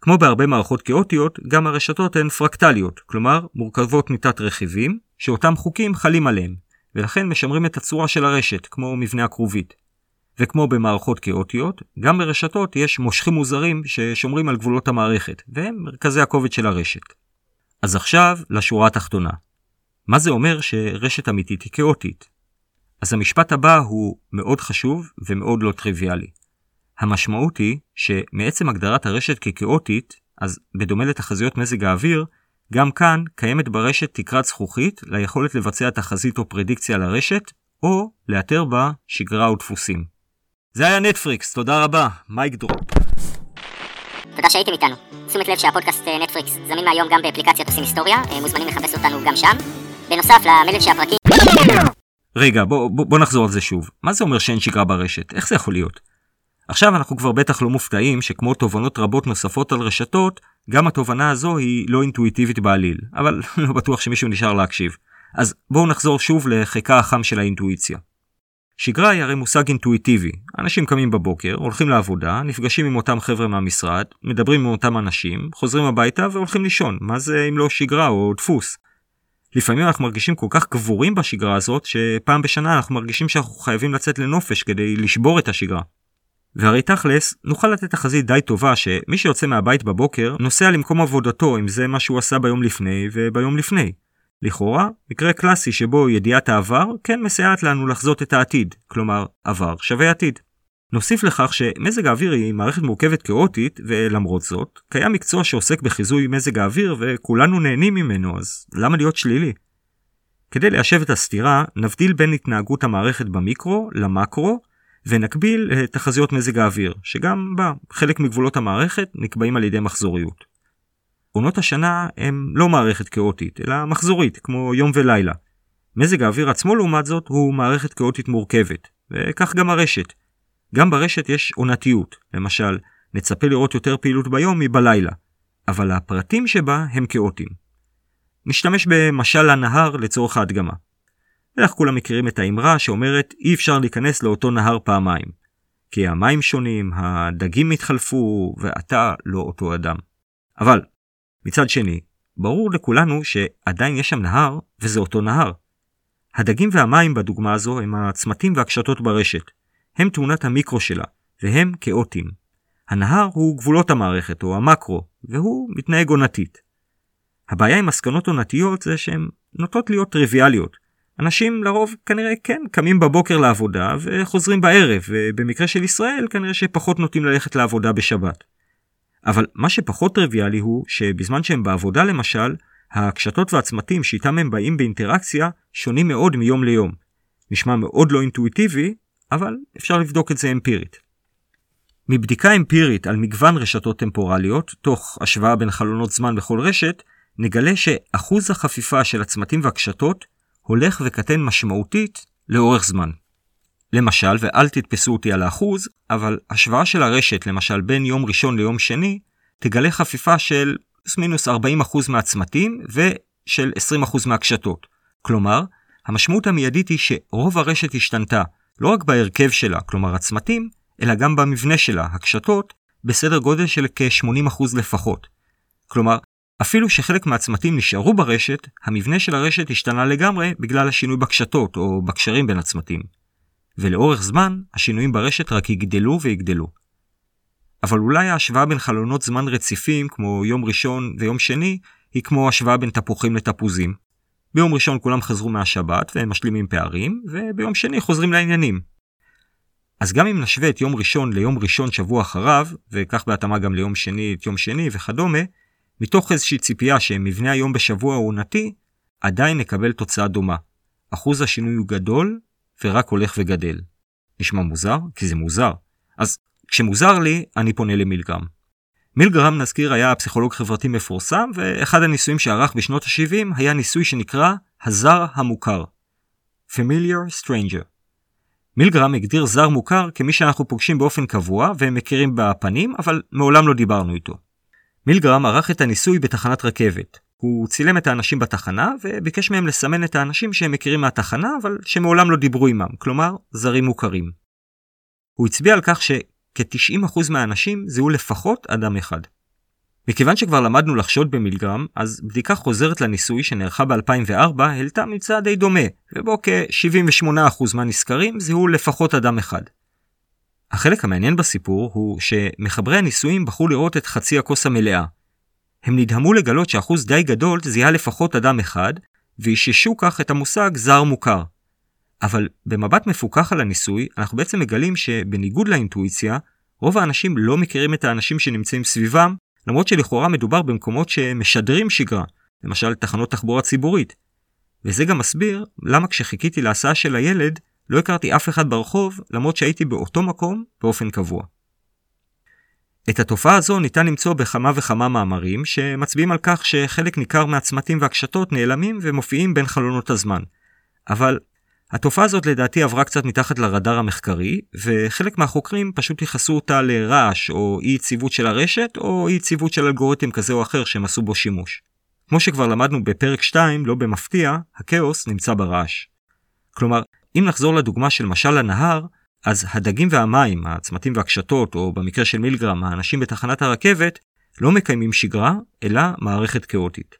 כמו בהרבה מערכות כאוטיות, גם הרשתות הן פרקטליות, כלומר מורכבות מתת רכיבים, שאותם חוקים חלים עליהם, ולכן משמרים את הצורה של הרשת, כמו מבנה הקרובית. וכמו במערכות כאוטיות, גם ברשתות יש מושכים מוזרים ששומרים על גבולות המערכת, והם מרכזי הכובד של הרשת. אז עכשיו לשורה התחתונה. מה זה אומר שרשת אמיתית היא כאוטית? אז המשפט הבא הוא מאוד חשוב ומאוד לא טריוויאלי. המשמעות היא שמעצם הגדרת הרשת ככאוטית, אז בדומה לתחזיות מזג האוויר, גם כאן קיימת ברשת תקרת זכוכית ליכולת לבצע תחזית או פרדיקציה לרשת, או לאתר בה שגרה או דפוסים. זה היה נטפריקס, תודה רבה, מייק דרופ. תודה שהייתם איתנו. תשומת לב שהפודקאסט נטפריקס זמין מהיום גם באפליקציית עושים היסטוריה, מוזמנים לחפש אותנו גם שם. בנוסף למלל שהפרקים... רגע, בוא נחזור על זה שוב. מה זה אומר שאין שגרה ברשת? איך זה יכול להיות? עכשיו אנחנו כבר בטח לא מופתעים שכמו תובנות רבות נוספות על רשתות, גם התובנה הזו היא לא אינטואיטיבית בעליל, אבל לא בטוח שמישהו נשאר להקשיב. אז בואו נחזור שוב לחיקה החם של האינטואיציה. שגרה היא הרי מושג אינטואיטיבי. אנשים קמים בבוקר, הולכים לעבודה, נפגשים עם אותם חבר'ה מהמשרד, מדברים עם אותם אנשים, חוזרים הביתה והולכים לישון. מה זה אם לא שגרה או דפוס? לפעמים אנחנו מרגישים כל כך קבורים בשגרה הזאת, שפעם בשנה אנחנו מרגישים שאנחנו חייבים לצאת לנופש כדי לשבור את השגרה. והרי תכלס, נוכל לתת תחזית די טובה שמי שיוצא מהבית בבוקר נוסע למקום עבודתו אם זה מה שהוא עשה ביום לפני וביום לפני. לכאורה, מקרה קלאסי שבו ידיעת העבר כן מסייעת לנו לחזות את העתיד, כלומר עבר שווה עתיד. נוסיף לכך שמזג האוויר היא מערכת מורכבת כאוטית, ולמרות זאת, קיים מקצוע שעוסק בחיזוי מזג האוויר וכולנו נהנים ממנו, אז למה להיות שלילי? כדי ליישב את הסתירה, נבדיל בין התנהגות המערכת במיקרו למקרו, ונקביל תחזיות מזג האוויר, שגם בה חלק מגבולות המערכת נקבעים על ידי מחזוריות. עונות השנה הם לא מערכת כאוטית, אלא מחזורית, כמו יום ולילה. מזג האוויר עצמו לעומת זאת הוא מערכת כאוטית מורכבת, וכך גם הרשת. גם ברשת יש עונתיות, למשל, נצפה לראות יותר פעילות ביום מבלילה, אבל הפרטים שבה הם כאוטיים. נשתמש במשל הנהר לצורך ההדגמה. ואיך כולם מכירים את האמרה שאומרת אי אפשר להיכנס לאותו נהר פעמיים, כי המים שונים, הדגים מתחלפו, ואתה לא אותו אדם. אבל, מצד שני, ברור לכולנו שעדיין יש שם נהר, וזה אותו נהר. הדגים והמים בדוגמה הזו הם הצמתים והקשתות ברשת. הם תאונת המיקרו שלה, והם כאוטים. הנהר הוא גבולות המערכת או המקרו, והוא מתנהג עונתית. הבעיה עם מסקנות עונתיות זה שהן נוטות להיות טריוויאליות. אנשים לרוב כנראה כן קמים בבוקר לעבודה וחוזרים בערב, ובמקרה של ישראל כנראה שפחות נוטים ללכת לעבודה בשבת. אבל מה שפחות טריוויאלי הוא שבזמן שהם בעבודה למשל, ההקשתות והצמתים שאיתם הם באים באינטראקציה שונים מאוד מיום ליום. נשמע מאוד לא אינטואיטיבי, אבל אפשר לבדוק את זה אמפירית. מבדיקה אמפירית על מגוון רשתות טמפורליות, תוך השוואה בין חלונות זמן בכל רשת, נגלה שאחוז החפיפה של הצמתים והקשתות הולך וקטן משמעותית לאורך זמן. למשל, ואל תתפסו אותי על האחוז, אבל השוואה של הרשת, למשל בין יום ראשון ליום שני, תגלה חפיפה של מינוס 40% מהצמתים ושל 20% מהקשתות. כלומר, המשמעות המיידית היא שרוב הרשת השתנתה, לא רק בהרכב שלה, כלומר הצמתים, אלא גם במבנה שלה, הקשתות, בסדר גודל של כ-80% לפחות. כלומר, אפילו שחלק מהצמתים נשארו ברשת, המבנה של הרשת השתנה לגמרי בגלל השינוי בקשתות או בקשרים בין הצמתים. ולאורך זמן, השינויים ברשת רק יגדלו ויגדלו. אבל אולי ההשוואה בין חלונות זמן רציפים, כמו יום ראשון ויום שני, היא כמו השוואה בין תפוחים לתפוזים. ביום ראשון כולם חזרו מהשבת והם משלימים פערים, וביום שני חוזרים לעניינים. אז גם אם נשווה את יום ראשון ליום ראשון שבוע אחריו, וכך בהתאמה גם ליום שני את יום שני וכדומה, מתוך איזושהי ציפייה שמבנה היום בשבוע עונתי, עדיין נקבל תוצאה דומה. אחוז השינוי הוא גדול, ורק הולך וגדל. נשמע מוזר? כי זה מוזר. אז כשמוזר לי, אני פונה למילגרם. מילגרם, נזכיר, היה פסיכולוג חברתי מפורסם, ואחד הניסויים שערך בשנות ה-70 היה ניסוי שנקרא הזר המוכר. Familiar Stranger. מילגרם הגדיר זר מוכר כמי שאנחנו פוגשים באופן קבוע, והם מכירים בפנים, אבל מעולם לא דיברנו איתו. מילגרם ערך את הניסוי בתחנת רכבת. הוא צילם את האנשים בתחנה וביקש מהם לסמן את האנשים שהם מכירים מהתחנה אבל שמעולם לא דיברו עמם, כלומר זרים מוכרים. הוא הצביע על כך שכ-90% מהאנשים זהו לפחות אדם אחד. מכיוון שכבר למדנו לחשוד במילגרם, אז בדיקה חוזרת לניסוי שנערכה ב-2004 העלתה ממצא די דומה, ובו כ-78% מהנסקרים זהו לפחות אדם אחד. החלק המעניין בסיפור הוא שמחברי הניסויים בחרו לראות את חצי הכוס המלאה. הם נדהמו לגלות שאחוז די גדול זיהה לפחות אדם אחד, ויששו כך את המושג זר מוכר. אבל במבט מפוקח על הניסוי, אנחנו בעצם מגלים שבניגוד לאינטואיציה, רוב האנשים לא מכירים את האנשים שנמצאים סביבם, למרות שלכאורה מדובר במקומות שמשדרים שגרה, למשל תחנות תחבורה ציבורית. וזה גם מסביר למה כשחיכיתי להסעה של הילד, לא הכרתי אף אחד ברחוב, למרות שהייתי באותו מקום באופן קבוע. את התופעה הזו ניתן למצוא בכמה וכמה מאמרים שמצביעים על כך שחלק ניכר מהצמתים והקשתות נעלמים ומופיעים בין חלונות הזמן. אבל התופעה הזאת לדעתי עברה קצת מתחת לרדאר המחקרי, וחלק מהחוקרים פשוט ייחסו אותה לרעש או אי יציבות של הרשת או אי יציבות של אלגוריתם כזה או אחר שהם עשו בו שימוש. כמו שכבר למדנו בפרק 2, לא במפתיע, הכאוס נמצא ברעש. כלומר, אם נחזור לדוגמה של משל הנהר, אז הדגים והמים, הצמתים והקשתות, או במקרה של מילגרם, האנשים בתחנת הרכבת, לא מקיימים שגרה, אלא מערכת כאוטית.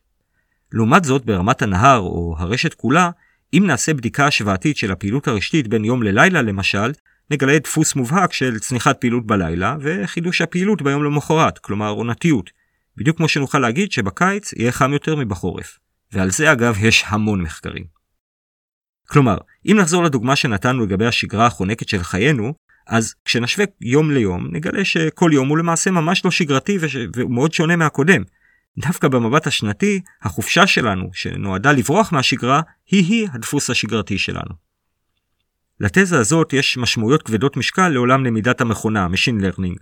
לעומת זאת, ברמת הנהר או הרשת כולה, אם נעשה בדיקה השוואתית של הפעילות הרשתית בין יום ללילה למשל, נגלה דפוס מובהק של צניחת פעילות בלילה וחידוש הפעילות ביום למחרת, כלומר עונתיות. בדיוק כמו שנוכל להגיד שבקיץ יהיה חם יותר מבחורף. ועל זה אגב יש המון מחקרים. כלומר, אם נחזור לדוגמה שנתנו לגבי השגרה החונקת של חיינו, אז כשנשווה יום ליום, נגלה שכל יום הוא למעשה ממש לא שגרתי ומאוד שונה מהקודם. דווקא במבט השנתי, החופשה שלנו, שנועדה לברוח מהשגרה, היא הדפוס השגרתי שלנו. לתזה הזאת יש משמעויות כבדות משקל לעולם למידת המכונה, Machine Learning.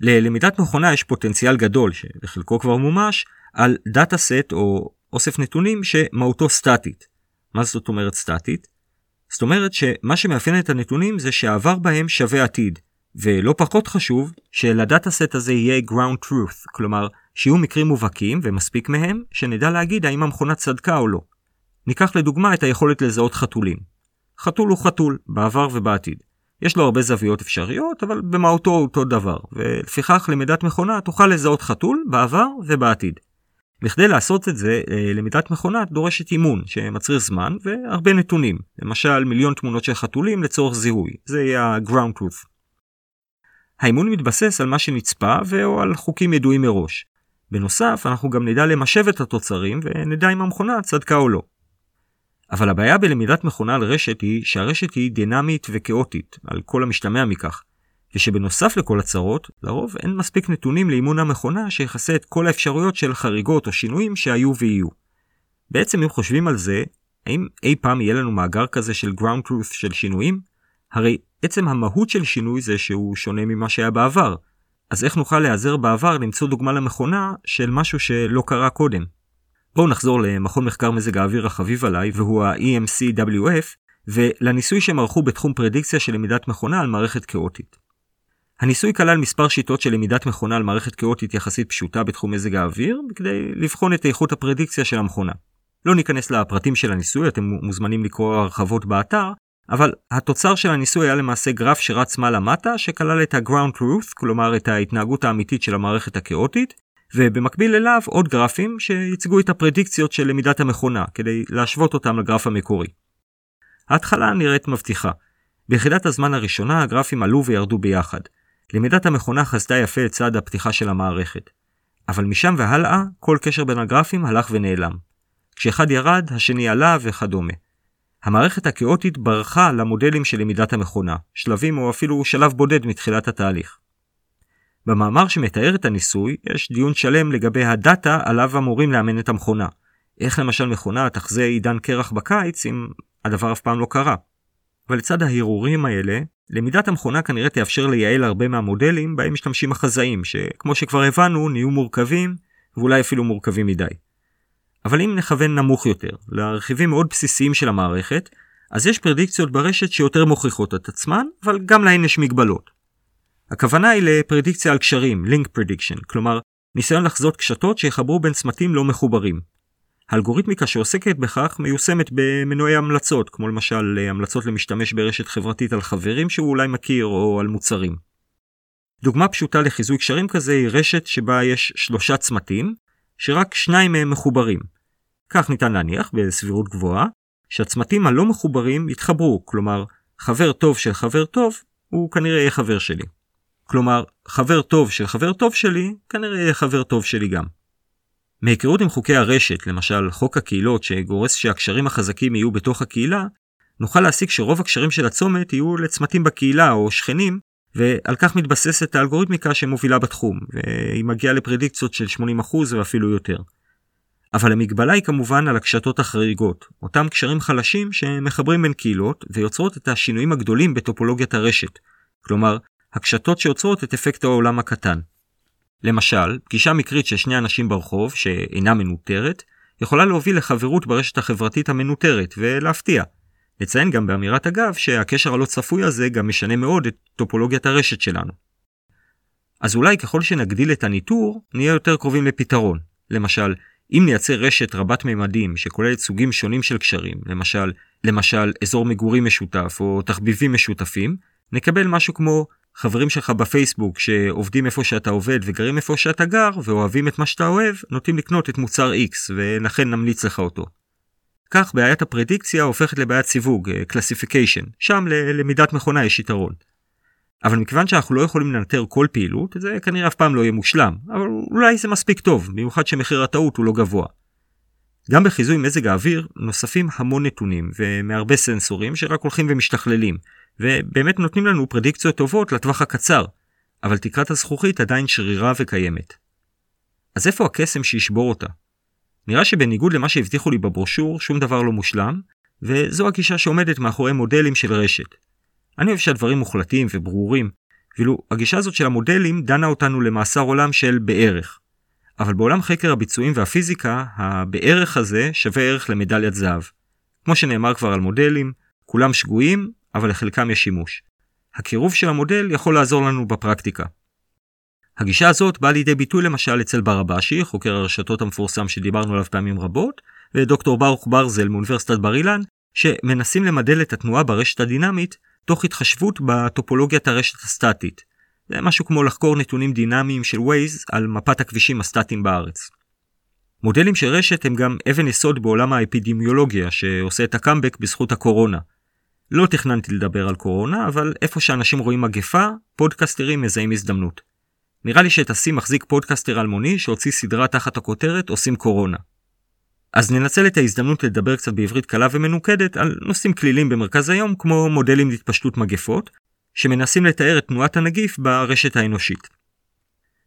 ללמידת מכונה יש פוטנציאל גדול, שבחלקו כבר מומש, על דאטה סט או אוסף נתונים שמהותו סטטית. מה זאת אומרת סטטית? זאת אומרת שמה שמאפיין את הנתונים זה שהעבר בהם שווה עתיד, ולא פחות חשוב שלדאטה סט הזה יהיה Ground Truth, כלומר שיהיו מקרים מובהקים ומספיק מהם שנדע להגיד האם המכונה צדקה או לא. ניקח לדוגמה את היכולת לזהות חתולים. חתול הוא חתול, בעבר ובעתיד. יש לו הרבה זוויות אפשריות, אבל במהותו אותו דבר, ולפיכך למידת מכונה תוכל לזהות חתול בעבר ובעתיד. בכדי לעשות את זה, למידת מכונה דורשת אימון שמצריך זמן והרבה נתונים, למשל מיליון תמונות של חתולים לצורך זיהוי, זה יהיה ה-Ground Truth. האימון מתבסס על מה שנצפה ואו על חוקים ידועים מראש. בנוסף, אנחנו גם נדע למשב את התוצרים ונדע אם המכונה צדקה או לא. אבל הבעיה בלמידת מכונה על רשת היא שהרשת היא דינמית וכאוטית, על כל המשתמע מכך, ושבנוסף לכל הצרות, לרוב אין מספיק נתונים לאימון המכונה שיחסה את כל האפשרויות של חריגות או שינויים שהיו ויהיו. בעצם אם חושבים על זה, האם אי פעם יהיה לנו מאגר כזה של Ground Truth של שינויים? הרי עצם המהות של שינוי זה שהוא שונה ממה שהיה בעבר, אז איך נוכל להיעזר בעבר למצוא דוגמה למכונה של משהו שלא קרה קודם? בואו נחזור למכון מחקר מזג האוויר החביב עליי, והוא ה-EMCWF, ולניסוי שהם ערכו בתחום פרדיקציה של למידת מכונה על מערכת כאוטית. הניסוי כלל מספר שיטות של למידת מכונה על מערכת כאוטית יחסית פשוטה בתחום מזג האוויר, כדי לבחון את איכות הפרדיקציה של המכונה. לא ניכנס לפרטים של הניסוי, אתם מוזמנים לקרוא הרחבות באתר, אבל התוצר של הניסוי היה למעשה גרף שרץ מעלה מטה, שכלל את ה-Ground Truth, כלומר את ההתנהגות האמיתית של המערכת הכאוטית, ובמקביל אליו עוד גרפים שיצגו את הפרדיקציות של למידת המכונה, כדי להשוות אותם לגרף המקורי. ההתחלה נראית מבטיחה. ביחידת הזמן הראשונה הגרפים עלו וירדו ביחד. למידת המכונה חזתה יפה לצד הפתיחה של המערכת. אבל משם והלאה, כל קשר בין הגרפים הלך ונעלם. כשאחד ירד, השני עלה וכדומה. המערכת הכאוטית ברחה למודלים של למידת המכונה, שלבים או אפילו שלב בודד מתחילת התהליך. במאמר שמתאר את הניסוי, יש דיון שלם לגבי הדאטה עליו אמורים לאמן את המכונה. איך למשל מכונה תחזה עידן קרח בקיץ אם הדבר אף פעם לא קרה. אבל לצד ההירורים האלה, למידת המכונה כנראה תאפשר לייעל הרבה מהמודלים בהם משתמשים החזאים, שכמו שכבר הבנו נהיו מורכבים ואולי אפילו מורכבים מדי. אבל אם נכוון נמוך יותר, לרכיבים מאוד בסיסיים של המערכת, אז יש פרדיקציות ברשת שיותר מוכיחות את עצמן, אבל גם להן יש מגבלות. הכוונה היא לפרדיקציה על קשרים, Link Prediction, כלומר ניסיון לחזות קשתות שיחברו בין צמתים לא מחוברים. האלגוריתמיקה שעוסקת בכך מיושמת במנועי המלצות, כמו למשל המלצות למשתמש ברשת חברתית על חברים שהוא אולי מכיר או על מוצרים. דוגמה פשוטה לחיזוי קשרים כזה היא רשת שבה יש 3 צמתים, שרק 2 מהם מחוברים. כך ניתן להניח, בסבירות גבוהה, שהצמתים הלא מחוברים יתחברו, כלומר חבר טוב של חבר טוב הוא כנראה יהיה חבר שלי. כלומר, חבר טוב של חבר טוב שלי, כנראה יהיה חבר טוב שלי גם. מהיכרות עם חוקי הרשת, למשל חוק הקהילות שגורס שהקשרים החזקים יהיו בתוך הקהילה, נוכל להסיק שרוב הקשרים של הצומת יהיו לצמתים בקהילה או שכנים, ועל כך מתבססת האלגוריתמיקה שמובילה בתחום, והיא מגיעה לפרדיקציות של 80% ואפילו יותר. אבל המגבלה היא כמובן על הקשתות החריגות, אותם קשרים חלשים שמחברים בין קהילות ויוצרות את השינויים הגדולים בטופולוגיית הרשת, כלומר, הקשתות שיוצרות את אפקט העולם הקטן. למשל, פגישה מקרית של 2 אנשים ברחוב שאינה מנותרת, יכולה להוביל לחברות ברשת החברתית המנותרת ולהפתיע. לציין גם באמירת אגב שהקשר הלא צפוי הזה גם משנה מאוד את טופולוגיית הרשת שלנו. אז אולי ככל שנגדיל את הניטור, נהיה יותר קרובים לפתרון. למשל, אם נייצר רשת רבת ממדים שכוללת סוגים שונים של קשרים, למשל אזור מגורים משותף או תחביבים משותפים, נקבל משהו כמו חברים שלך בפייסבוק שעובדים איפה שאתה עובד וגרים איפה שאתה גר ואוהבים את מה שאתה אוהב, נוטים לקנות את מוצר X ולכן נמליץ לך אותו. כך בעיית הפרדיקציה הופכת לבעיית סיווג, classification, שם ללמידת מכונה יש יתרון. אבל מכיוון שאנחנו לא יכולים לנטר כל פעילות, זה כנראה אף פעם לא יהיה מושלם, אבל אולי זה מספיק טוב, במיוחד שמחיר הטעות הוא לא גבוה. גם בחיזוי מזג האוויר נוספים המון נתונים ומהרבה סנסורים שרק הולכים ומשתכללים, ובאמת נותנים לנו פרדיקציות טובות לטווח הקצר, אבל תקרת הזכוכית עדיין שרירה וקיימת. אז איפה הקסם שישבור אותה? נראה שבניגוד למה שהבטיחו לי בברושור, שום דבר לא מושלם, וזו הגישה שעומדת מאחורי מודלים של רשת. אני אוהב שהדברים מוחלטים וברורים, ואילו הגישה הזאת של המודלים דנה אותנו למאסר עולם של בערך. אבל בעולם חקר הביצועים והפיזיקה, הבערך הזה שווה ערך למדליית זהב. כמו שנאמר כבר על מודלים, כולם שגויים, אבל לחלקם יש שימוש. הקירוב של המודל יכול לעזור לנו בפרקטיקה. הגישה הזאת באה לידי ביטוי למשל אצל ברבאשי, חוקר הרשתות המפורסם שדיברנו עליו פעמים רבות, ודוקטור ברוך ברזל מאוניברסיטת בר אילן, שמנסים למדל את התנועה ברשת הדינמית, תוך התחשבות בטופולוגיית הרשת הסטטית. זה משהו כמו לחקור נתונים דינמיים של ווייז על מפת הכבישים הסטטיים בארץ. מודלים של רשת הם גם אבן יסוד בעולם האפידמיולוגיה, שעושה את הקאמבק בזכות הקורונה. לא תכננתי לדבר על קורונה, אבל איפה שאנשים רואים מגפה, פודקסטרים מזהים הזדמנות. נראה לי שאת הסי מחזיק פודקסטר אלמוני שהוציא סדרה תחת הכותרת עושים קורונה. אז ננצל את ההזדמנות לדבר קצת בעברית קלה ומנוקדת על נושאים כלילים במרכז היום, כמו מודלים להתפשטות מגפות, שמנסים לתאר את תנועת הנגיף ברשת האנושית.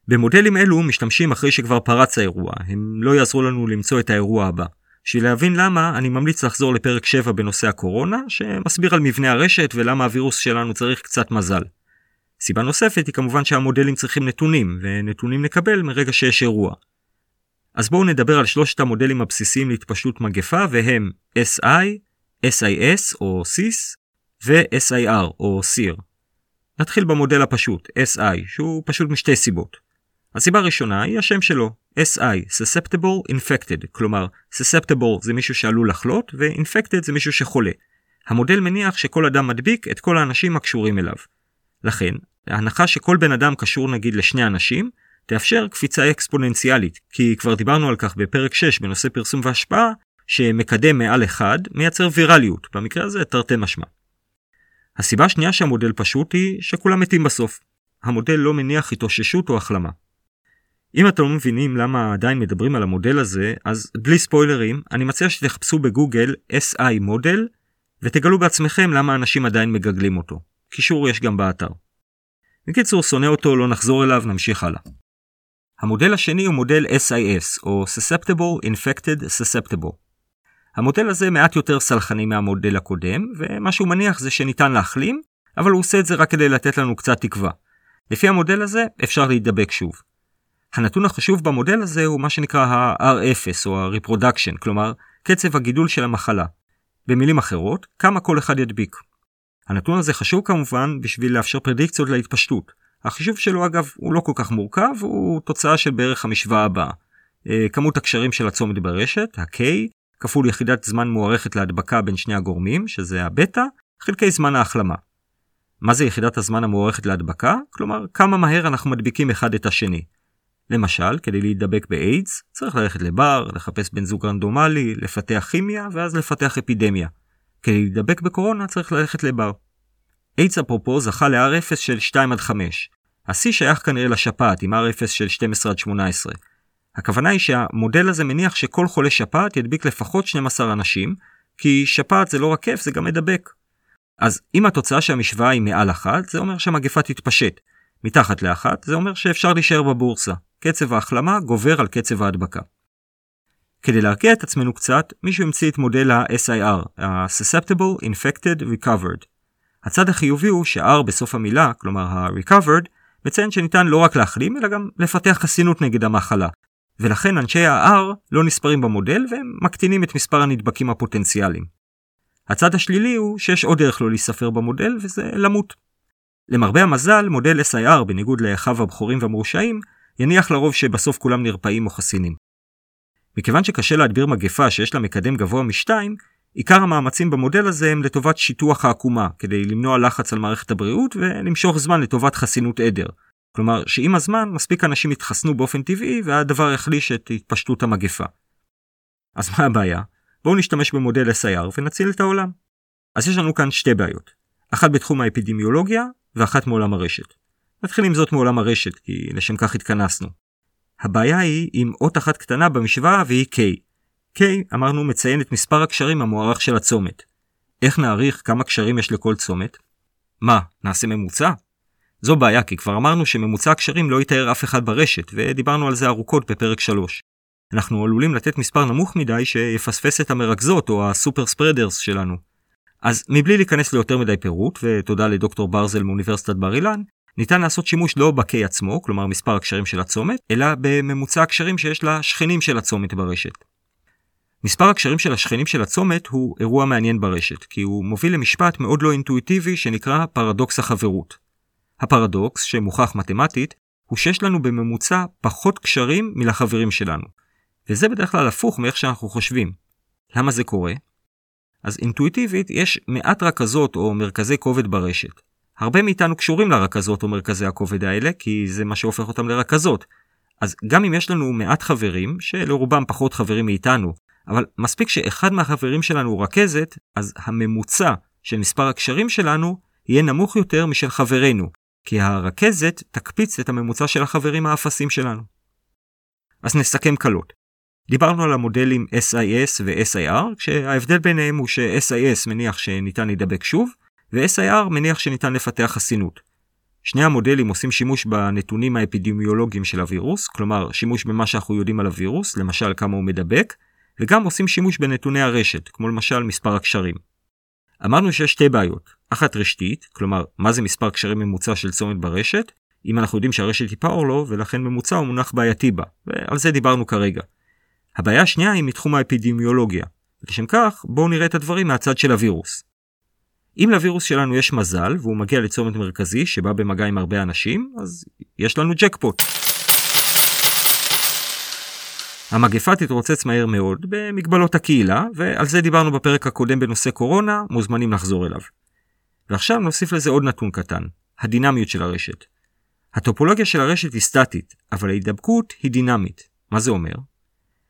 במודלים אלו משתמשים אחרי שכבר פרץ האירוע, הם לא יעזרו לנו למצוא את האירוע הבא. בשביל להבין למה, אני ממליץ לחזור לפרק 7 בנושא הקורונה, שמסביר על מבנה הרשת ולמה הווירוס שלנו צריך קצת מזל. סיבה נוספת היא כמובן שהמודלים צריכים נתונים, ונתונים נקבל מרגע שיש אירוע. אז בואו נדבר על שלושת המודלים הבסיסיים להתפשטות מגפה, והם SI, SIS או SIS, ו-SIR או SIR. נתחיל במודל הפשוט, SI, שהוא פשוט משתי סיבות. הסיבה הראשונה היא השם שלו, SI, Susceptible Infected, כלומר, Susceptible זה מישהו שעלול לחלות, ו-Infected זה מישהו שחולה. המודל מניח שכל אדם מדביק את כל האנשים הקשורים אליו. לכן, ההנחה שכל בן אדם קשור נגיד לשני אנשים, תאפשר קפיצה אקספוננציאלית, כי כבר דיברנו על כך בפרק 6 בנושא פרסום והשפעה, שמקדם מעל אחד מייצר וירליות, במקרה הזה תרתי משמע. הסיבה השנייה שהמודל פשוט היא שכולם מתים בסוף. המודל לא מניח התאוששות או החלמה. אם אתם לא מבינים למה עדיין מדברים על המודל הזה, אז בלי ספוילרים, אני מציע שתחפשו בגוגל SI מודל, ותגלו בעצמכם למה אנשים עדיין מגגלים אותו. קישור יש גם באתר. בקיצור, שונא אותו, לא נחזור אליו, נמשיך הלאה. המודל השני הוא מודל SIS, או Susceptible Infected Susceptible. המודל הזה מעט יותר סלחני מהמודל הקודם, ומה שהוא מניח זה שניתן להחלים, אבל הוא עושה את זה רק כדי לתת לנו קצת תקווה. לפי המודל הזה אפשר להידבק שוב. הנתון החשוב במודל הזה הוא מה שנקרא ה-R0 או ה-Reproduction, כלומר קצב הגידול של המחלה. במילים אחרות, כמה כל אחד ידביק. הנתון הזה חשוב כמובן בשביל לאפשר פרדיקציות להתפשטות. החישוב שלו אגב הוא לא כל כך מורכב, הוא תוצאה של בערך המשוואה הבאה. כמות הקשרים של הצומד ברשת, ה-K, כפול יחידת זמן מוערכת להדבקה בין שני הגורמים, שזה הבטא, חלקי זמן ההחלמה. מה זה יחידת הזמן המוערכת להדבקה? כלומר, כמה מהר אנחנו מדביקים אחד את השני. למשל, כדי להידבק באיידס, צריך ללכת לבר, לחפש בן זוג רנדומלי, לפתח כימיה, ואז לפתח אפידמיה. כדי להידבק בקורונה, צריך ללכת לבר. AIDS אפרופו זכה ל-R0 של 2 עד 5. ה-C שייך כנראה לשפעת עם R0 של 12 עד 18. הכוונה היא שהמודל הזה מניח שכל חולה שפעת ידביק לפחות 12 אנשים, כי שפעת זה לא רק כיף, זה גם מדבק. אז אם התוצאה שהמשוואה היא מעל 1, זה אומר שהמגפה תתפשט. מתחת ל-1, זה אומר שאפשר להישאר בבורסה. קצב ההחלמה גובר על קצב ההדבקה. כדי להרגיע את עצמנו קצת, מישהו המציא את מודל ה-SIR, ה-Susceptible Infected Recovered. הצד החיובי הוא ש-R בסוף המילה, כלומר ה-recovered, מציין שניתן לא רק להחלים, אלא גם לפתח חסינות נגד המחלה. ולכן אנשי ה-R לא נספרים במודל, והם מקטינים את מספר הנדבקים הפוטנציאליים. הצד השלילי הוא שיש עוד דרך לא להיספר במודל, וזה למות. למרבה המזל, מודל SIR, בניגוד לאחיו הבחורים והמורשעים, יניח לרוב שבסוף כולם נרפאים או חסינים. מכיוון שקשה להדביר מגפה שיש לה מקדם גבוה משתיים, עיקר המאמצים במודל הזה הם לטובת שיטוח העקומה, כדי למנוע לחץ על מערכת הבריאות ולמשוך זמן לטובת חסינות עדר. כלומר, שעם הזמן מספיק אנשים יתחסנו באופן טבעי, והדבר יחליש את התפשטות המגפה. אז מה הבעיה? בואו נשתמש במודל SIR ונציל את העולם. אז יש לנו כאן שתי בעיות. אחת בתחום האפידמיולוגיה, ואחת מעולם הרשת. נתחיל עם זאת מעולם הרשת, כי לשם כך התכנסנו. הבעיה היא עם אות אחת קטנה במשוואה, והיא K. K, אמרנו, מציין את מספר הקשרים המוערך של הצומת. איך נעריך כמה קשרים יש לכל צומת? מה, נעשה ממוצע? זו בעיה, כי כבר אמרנו שממוצע הקשרים לא יתאר אף אחד ברשת, ודיברנו על זה ארוכות בפרק 3. אנחנו עלולים לתת מספר נמוך מדי שיפספס את המרכזות או הסופר ספרדרס שלנו. אז מבלי להיכנס ליותר מדי פירוט, ותודה לדוקטור ברזל מאוניברסיטת בר אילן, ניתן לעשות שימוש לא ב-K עצמו, כלומר מספר הקשרים של הצומת, אלא בממוצע הקשרים שיש לשכנים של הצומת ברשת. מספר הקשרים של השכנים של הצומת הוא אירוע מעניין ברשת, כי הוא מוביל למשפט מאוד לא אינטואיטיבי שנקרא פרדוקס החברות. הפרדוקס, שמוכח מתמטית, הוא שיש לנו בממוצע פחות קשרים מלחברים שלנו. וזה בדרך כלל הפוך מאיך שאנחנו חושבים. למה זה קורה? אז אינטואיטיבית יש מעט רכזות או מרכזי כובד ברשת. הרבה מאיתנו קשורים לרכזות או מרכזי הכובד האלה, כי זה מה שהופך אותם לרכזות. אז גם אם יש לנו מעט חברים, שלרובם פחות חברים מאיתנו, אבל מספיק שאחד מהחברים שלנו רכזת, אז הממוצע של מספר הקשרים שלנו יהיה נמוך יותר משל חברינו, כי הרכזת תקפיץ את הממוצע של החברים האפסים שלנו. אז נסכם קלות. דיברנו על המודלים SIS ו-SIR, כשההבדל ביניהם הוא ש-SIS מניח שניתן להידבק שוב, ו-SIR מניח שניתן לפתח חסינות. שני המודלים עושים שימוש בנתונים האפידמיולוגיים של הווירוס, כלומר שימוש במה שאנחנו יודעים על הווירוס, למשל כמה הוא מדבק, וגם עושים שימוש בנתוני הרשת, כמו למשל מספר הקשרים. אמרנו שיש שתי בעיות, אחת רשתית, כלומר מה זה מספר קשרים ממוצע של צומת ברשת, אם אנחנו יודעים שהרשת היא Power Law, ולכן ממוצע הוא מונח בעייתי בה, ועל זה דיברנו כרגע. הבעיה השנייה היא מתחום האפידמיולוגיה, ולשם כך בואו נראה את הדברים מהצד של הווירוס. אם לווירוס שלנו יש מזל, והוא מגיע לצומת מרכזי שבא במגע עם הרבה אנשים, אז יש לנו ג'קפוט. המגפה תתרוצץ מהר מאוד במגבלות הקהילה, ועל זה דיברנו בפרק הקודם בנושא קורונה, מוזמנים לחזור אליו. ועכשיו נוסיף לזה עוד נתון קטן, הדינמיות של הרשת. הטופולוגיה של הרשת היא סטטית, אבל ההידבקות היא דינמית. מה זה אומר?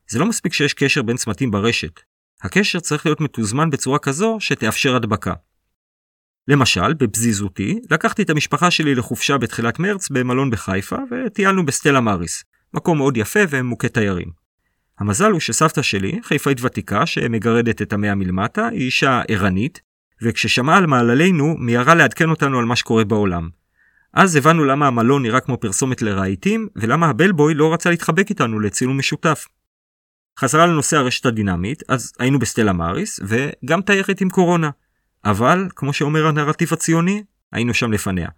זה לא מספיק שיש קשר בין צמתים ברשת. הקשר צריך להיות מתוזמן בצורה כזו שתאפשר הדבקה. למשל, בפזיזותי, לקחתי את המשפחה שלי לחופשה בתחילת מרץ במלון בחיפה, וטיילנו בסטלה מאריס, מקום מאוד יפה ומוכה תיירים. המזל הוא שסבתא שלי, חיפאית ותיקה שמגרדת את המאה מלמטה, היא אישה ערנית, וכששמעה על מעללינו, מיירה לעדכן אותנו על מה שקורה בעולם. אז הבנו למה המלון נראה כמו פרסומת לרהיטים, ולמה הבלבוי לא רצה להתחבק איתנו לצילום משותף. חזרה לנושא הרשת הדינמית, אז היינו בסטלה מאריס, וגם תיירת עם קורונה. אבל, כמו שאומר הנרטיב הציוני, היינו שם לפניה.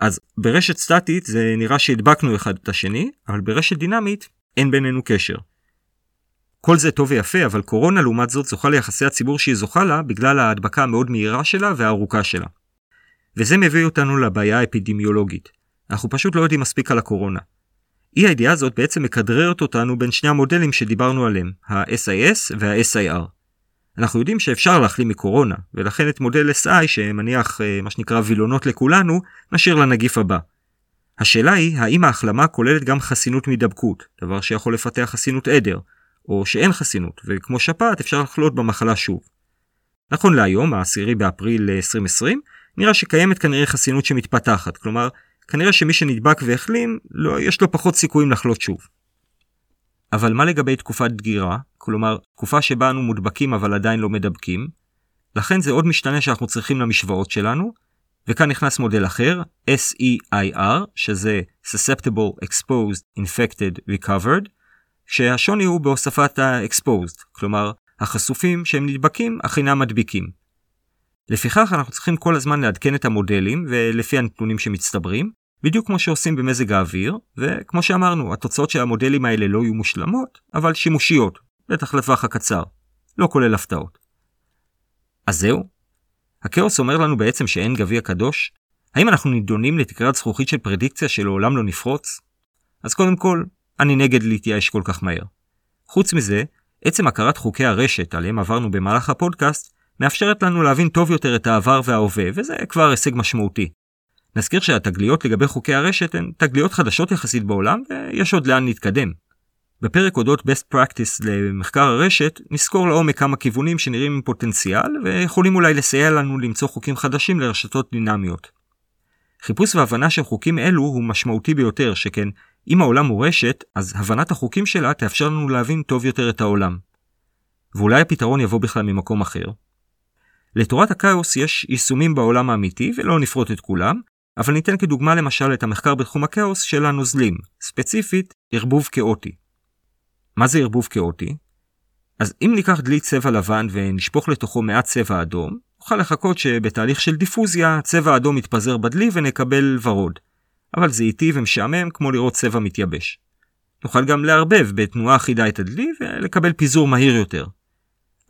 אז ברשת סטטית זה נראה שהדבקנו אחד את השני, אבל ברשת דינמית אין בינינו קשר. כל זה טוב ויפה, אבל קורונה לעומת זאת זוכה ליחסי הציבור שהיא זוכה לה, בגלל ההדבקה המאוד מהירה שלה והארוכה שלה. וזה מביא אותנו לבעיה האפידמיולוגית. אנחנו פשוט לא יודעים מספיק על הקורונה. אי הידיעה הזאת בעצם מקדררת אותנו בין שני המודלים שדיברנו עליהם, ה-SIS וה-SIR. אנחנו יודעים שאפשר להחלים מקורונה, ולכן את מודל SI שמניח מה שנקרא וילונות לכולנו, נשאיר לנגיף הבא. השאלה היא האם ההחלמה כוללת גם חסינות מדבקות, דבר שיכול לפתח חסינות עדר, או שאין חסינות, וכמו שפעת אפשר לחלות במחלה שוב. נכון להיום, ה-10 באפריל 2020, נראה שקיימת כנראה חסינות שמתפתחת, כלומר, כנראה שמי שנדבק והחלים, יש לו פחות סיכויים לחלות שוב. אבל מה לגבי תקופת דגירה? כלומר, תקופה שבה אנו מודבקים אבל עדיין לא מדבקים. לכן זה עוד משתנה שאנחנו צריכים למשוואות שלנו. וכאן נכנס מודל אחר, SEIR, שזה Susceptible Exposed Infected Recovered, שהשוני הוא בהוספת ה-Exposed, כלומר, החשופים שהם נדבקים אך אינם מדביקים. לפיכך אנחנו צריכים כל הזמן לעדכן את המודלים ולפי הנתונים שמצטברים, בדיוק כמו שעושים במזג האוויר, וכמו שאמרנו, התוצאות של המודלים האלה לא יהיו מושלמות, אבל שימושיות, בטח לטווח הקצר, לא כולל הפתעות. אז זהו? הכאוס אומר לנו בעצם שאין גביע קדוש? האם אנחנו נידונים לתקרת זכוכית של פרדיקציה שלעולם לא נפרוץ? אז קודם כל, אני נגד להתייאש כל כך מהר. חוץ מזה, עצם הכרת חוקי הרשת עליהם עברנו במהלך הפודקאסט, מאפשרת לנו להבין טוב יותר את העבר וההווה, וזה כבר הישג משמעותי. נזכיר שהתגליות לגבי חוקי הרשת הן תגליות חדשות יחסית בעולם, ויש עוד לאן להתקדם. בפרק אודות Best Practice למחקר הרשת, נזכור לעומק כמה כיוונים שנראים עם פוטנציאל, ויכולים אולי לסייע לנו למצוא חוקים חדשים לרשתות דינמיות. חיפוש והבנה של חוקים אלו הוא משמעותי ביותר, שכן אם העולם הוא רשת, אז הבנת החוקים שלה תאפשר לנו להבין טוב יותר את העולם. ואולי הפתרון יבוא בכלל ממקום אחר. לתורת הכאוס יש יישומים בעולם האמיתי ולא נפרוט את כולם, אבל ניתן כדוגמה למשל את המחקר בתחום הכאוס של הנוזלים, ספציפית ערבוב כאוטי. מה זה ערבוב כאוטי? אז אם ניקח דלי צבע לבן ונשפוך לתוכו מעט צבע אדום, נוכל לחכות שבתהליך של דיפוזיה צבע אדום יתפזר בדלי ונקבל ורוד, אבל זה איטי ומשעמם כמו לראות צבע מתייבש. נוכל גם להרבב בתנועה אחידה את הדלי ולקבל פיזור מהיר יותר.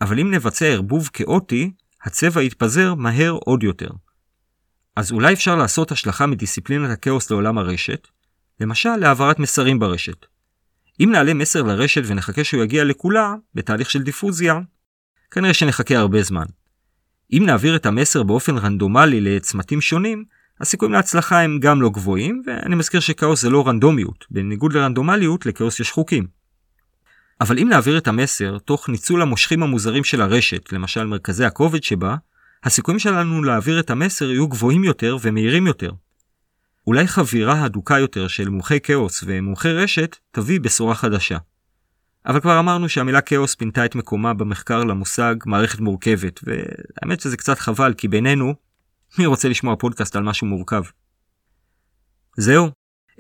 אבל אם נבצע ערבוב כאוטי, הצבע יתפזר מהר עוד יותר. אז אולי אפשר לעשות השלכה מדיסציפלינת הכאוס לעולם הרשת, למשל להעברת מסרים ברשת. אם נעלה מסר לרשת ונחכה שהוא יגיע לכולה, בתהליך של דיפוזיה, כנראה שנחכה הרבה זמן. אם נעביר את המסר באופן רנדומלי לצמתים שונים, הסיכויים להצלחה הם גם לא גבוהים, ואני מזכיר שכאוס זה לא רנדומיות. בניגוד לרנדומליות, לכאוס יש חוקים. אבל אם נעביר את המסר תוך ניצול המושכים המוזרים של הרשת, למשל מרכזי הכובד שבה, הסיכויים שלנו להעביר את המסר יהיו גבוהים יותר ומהירים יותר. אולי חבירה הדוקה יותר של מומחי כאוס ומומחי רשת תביא בשורה חדשה. אבל כבר אמרנו שהמילה כאוס פינתה את מקומה במחקר למושג מערכת מורכבת, והאמת שזה קצת חבל, כי בינינו, מי רוצה לשמוע פודקאסט על משהו מורכב? זהו.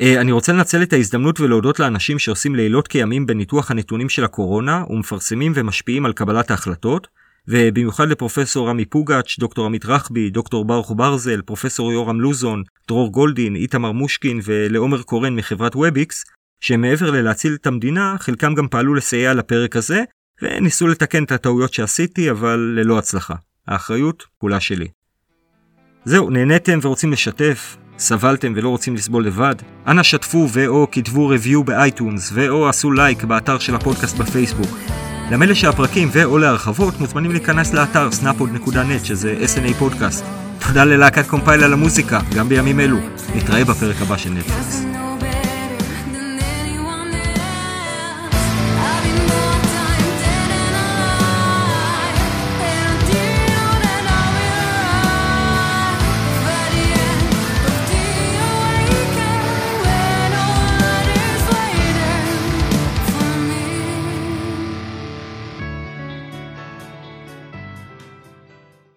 אני רוצה לנצל את ההזדמנות ולהודות לאנשים שעושים לילות כימים בניתוח הנתונים של הקורונה, ומפרסמים ומשפיעים על קבלת ההחלטות, ובמיוחד לפרופסור רמי פוגאץ', דוקטור עמית רחבי, דוקטור ברוך ברזל, פרופסור יורם לוזון, דרור גולדין, איתמר מושקין ולעומר קורן מחברת וויביקס, שמעבר ללהציל את המדינה, חלקם גם פעלו לסייע לפרק הזה, וניסו לתקן את הטעויות שעשיתי, אבל ללא הצלחה. האחריות כולה שלי. זהו, נהניתם ורוצים לשתף? סבלתם ולא רוצים לסבול לבד? אנא שתפו ואו כתבו ריוויו באייטונס, ואו עשו לייק באתר של הפודקאסט בפייסבוק. למלא שהפרקים ואו להרחבות מוזמנים להיכנס לאתר snapod.net, שזה SNA פודקאסט. תודה ללהקת קומפייל על המוזיקה, גם בימים אלו. נתראה בפרק הבא של נטפריקס.